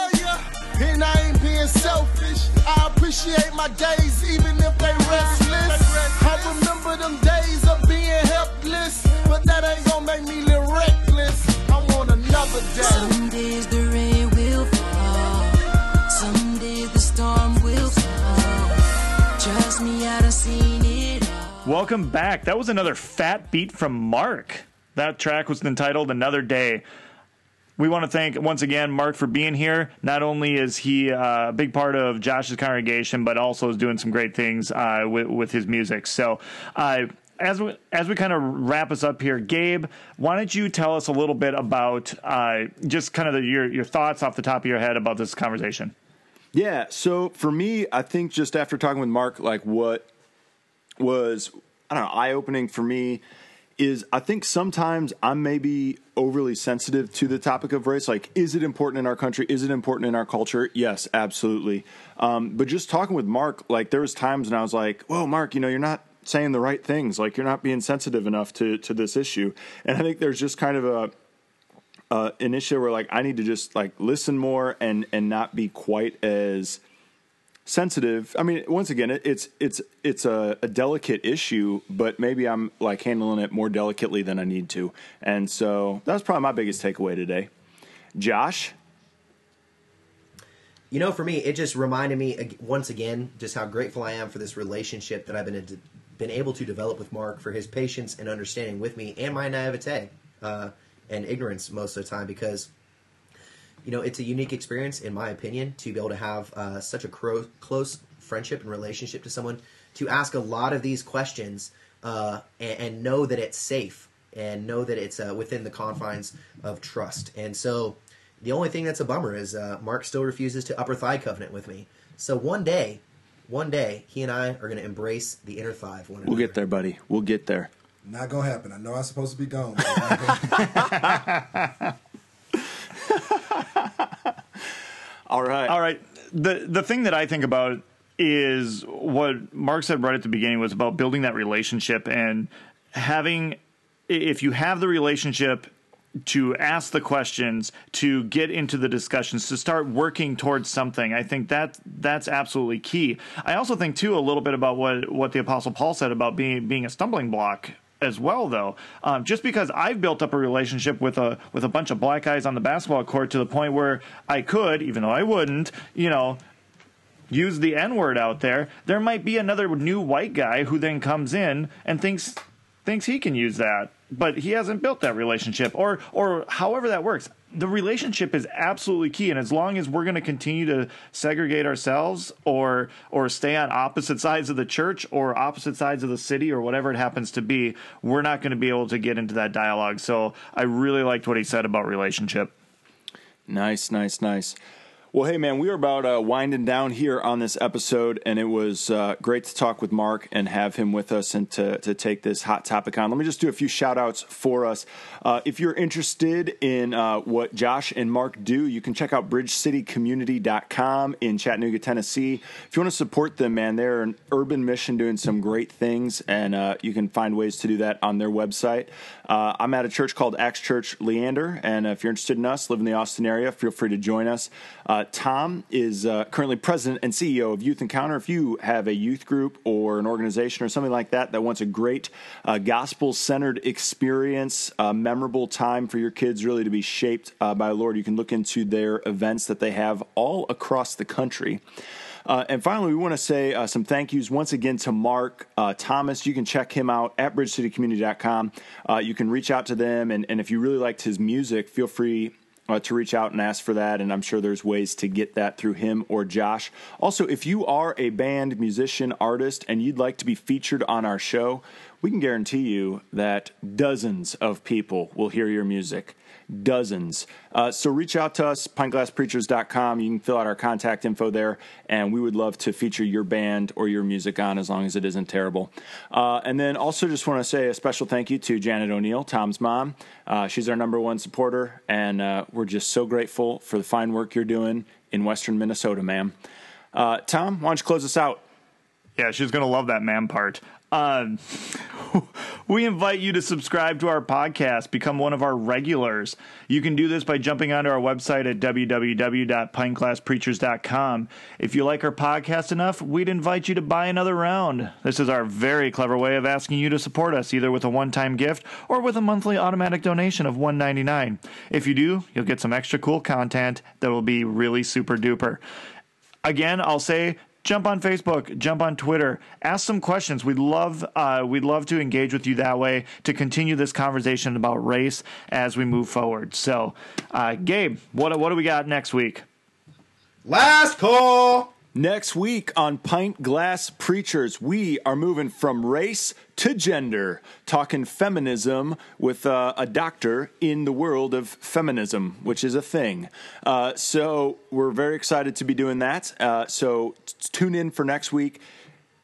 love you. And I ain't being selfish. I appreciate my days, even if they restless. I remember them days of being helpless, but that ain't gonna make me live reckless. I want another day. Some days the rain will fall, some days the storm will fall. Trust me, I done seen it all. Welcome back. That was another fat beat from Mark. That track was entitled Another Day. We want to thank, once again, Mark for being here. Not only is he uh, a big part of Josh's congregation, but also is doing some great things uh, with, with his music. So uh, as we, as we kind of wrap us up here, Gabe, why don't you tell us a little bit about uh, just kind of the, your, your thoughts off the top of your head about this conversation? Yeah, so for me, I think just after talking with Mark, like what was, I don't know, eye-opening for me is I think sometimes I'm maybe overly sensitive to the topic of race. Like, is it important in our country? Is it important in our culture? Yes, absolutely. Um, but just talking with Mark, like there was times when I was like, whoa, Mark, you know, you're not saying the right things. Like you're not being sensitive enough to, to this issue. And I think there's just kind of a, uh, an issue where like, I need to just like listen more and, and not be quite as sensitive. I mean, once again, it, it's it's it's a, a delicate issue, but maybe I'm like handling it more delicately than I need to. And so that was probably my biggest takeaway today. Josh? You know, for me, it just reminded me once again just how grateful I am for this relationship that I've been been able to develop with Mark, for his patience and understanding with me and my naivete uh, and ignorance most of the time, because you know, it's a unique experience, in my opinion, to be able to have uh, such a cro- close friendship and relationship to someone, to ask a lot of these questions uh, and, and know that it's safe and know that it's uh, within the confines of trust. And so the only thing that's a bummer is uh, Mark still refuses to upper thigh covenant with me. So one day, one day, he and I are going to embrace the inner thigh of one another. We'll get there, buddy. We'll get there. Not going to happen. I know I'm supposed to be gone. But not gonna... All right. All right. The the thing that I think about is what Mark said right at the beginning was about building that relationship and having, if you have the relationship to ask the questions, to get into the discussions, to start working towards something. I think that that's absolutely key. I also think too a little bit about what, what the Apostle Paul said about being being a stumbling block as well, though. Um, just because I've built up a relationship with a with a bunch of black guys on the basketball court to the point where I could, even though I wouldn't, you know, use the N-word out there, there might be another new white guy who then comes in and thinks thinks he can use that, but he hasn't built that relationship, or or however that works. The relationship is absolutely key, and as long as we're going to continue to segregate ourselves or or stay on opposite sides of the church or opposite sides of the city or whatever it happens to be, we're not going to be able to get into that dialogue. So I really liked what he said about relationship. Nice, nice, nice. Well, hey, man, we are about uh, winding down here on this episode, and it was uh, great to talk with Mark and have him with us and to, to take this hot topic on. Let me just do a few shout-outs for us. Uh, if you're interested in uh, what Josh and Mark do, you can check out bridge city community dot com in Chattanooga, Tennessee. If you want to support them, man, they're an urban mission doing some great things, and uh, you can find ways to do that on their website. Uh, I'm at a church called Axe Church Leander, and if you're interested in us, live in the Austin area, feel free to join us. Uh, Tom is uh, currently president and C E O of Youth Encounter. If you have a youth group or an organization or something like that that wants a great uh, gospel-centered experience, a memorable time for your kids really to be shaped uh, by the Lord, you can look into their events that they have all across the country. Uh, and finally, we want to say uh, some thank yous once again to Mark uh, Thomas. You can check him out at bridge city community dot com. Uh, you can reach out to them, and, and if you really liked his music, feel free Uh, to reach out and ask for that, and I'm sure there's ways to get that through him or Josh. Also, if you are a band, musician, artist, and you'd like to be featured on our show, we can guarantee you that dozens of people will hear your music. Dozens. Uh, so reach out to us, pine glass preachers dot com. You can fill out our contact info there, and we would love to feature your band or your music on, as long as it isn't terrible. Uh, and then also just want to say a special thank you to Janet O'Neill, Tom's mom. Uh, she's our number one supporter, and uh, we're just so grateful for the fine work you're doing in western Minnesota, ma'am. Uh, Tom, why don't you close us out? Yeah, she's going to love that man part. Um, we invite you to subscribe to our podcast, become one of our regulars. You can do this by jumping onto our website at w w w dot pine glass preachers dot com. If you like our podcast enough, we'd invite you to buy another round. This is our very clever way of asking you to support us, either with a one-time gift or with a monthly automatic donation of one dollar and ninety-nine cents. If you do, you'll get some extra cool content that will be really super duper. Again, I'll say, jump on Facebook, jump on Twitter, ask some questions. We'd love, uh, we'd love to engage with you that way to continue this conversation about race as we move forward. So, uh, Gabe, what what do we got next week? Last call. Next week on Pint Glass Preachers, we are moving from race to gender, talking feminism with uh, a doctor in the world of feminism, which is a thing. Uh, so we're very excited to be doing that. Uh, so t- tune in for next week.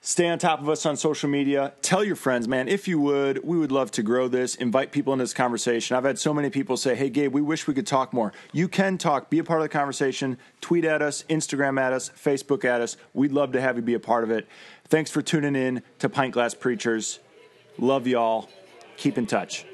Stay on top of us on social media. Tell your friends, man, if you would. We would love to grow this. Invite people into this conversation. I've had so many people say, hey, Gabe, we wish we could talk more. You can talk. Be a part of the conversation. Tweet at us, Instagram at us, Facebook at us. We'd love to have you be a part of it. Thanks for tuning in to Pint Glass Preachers. Love y'all. Keep in touch.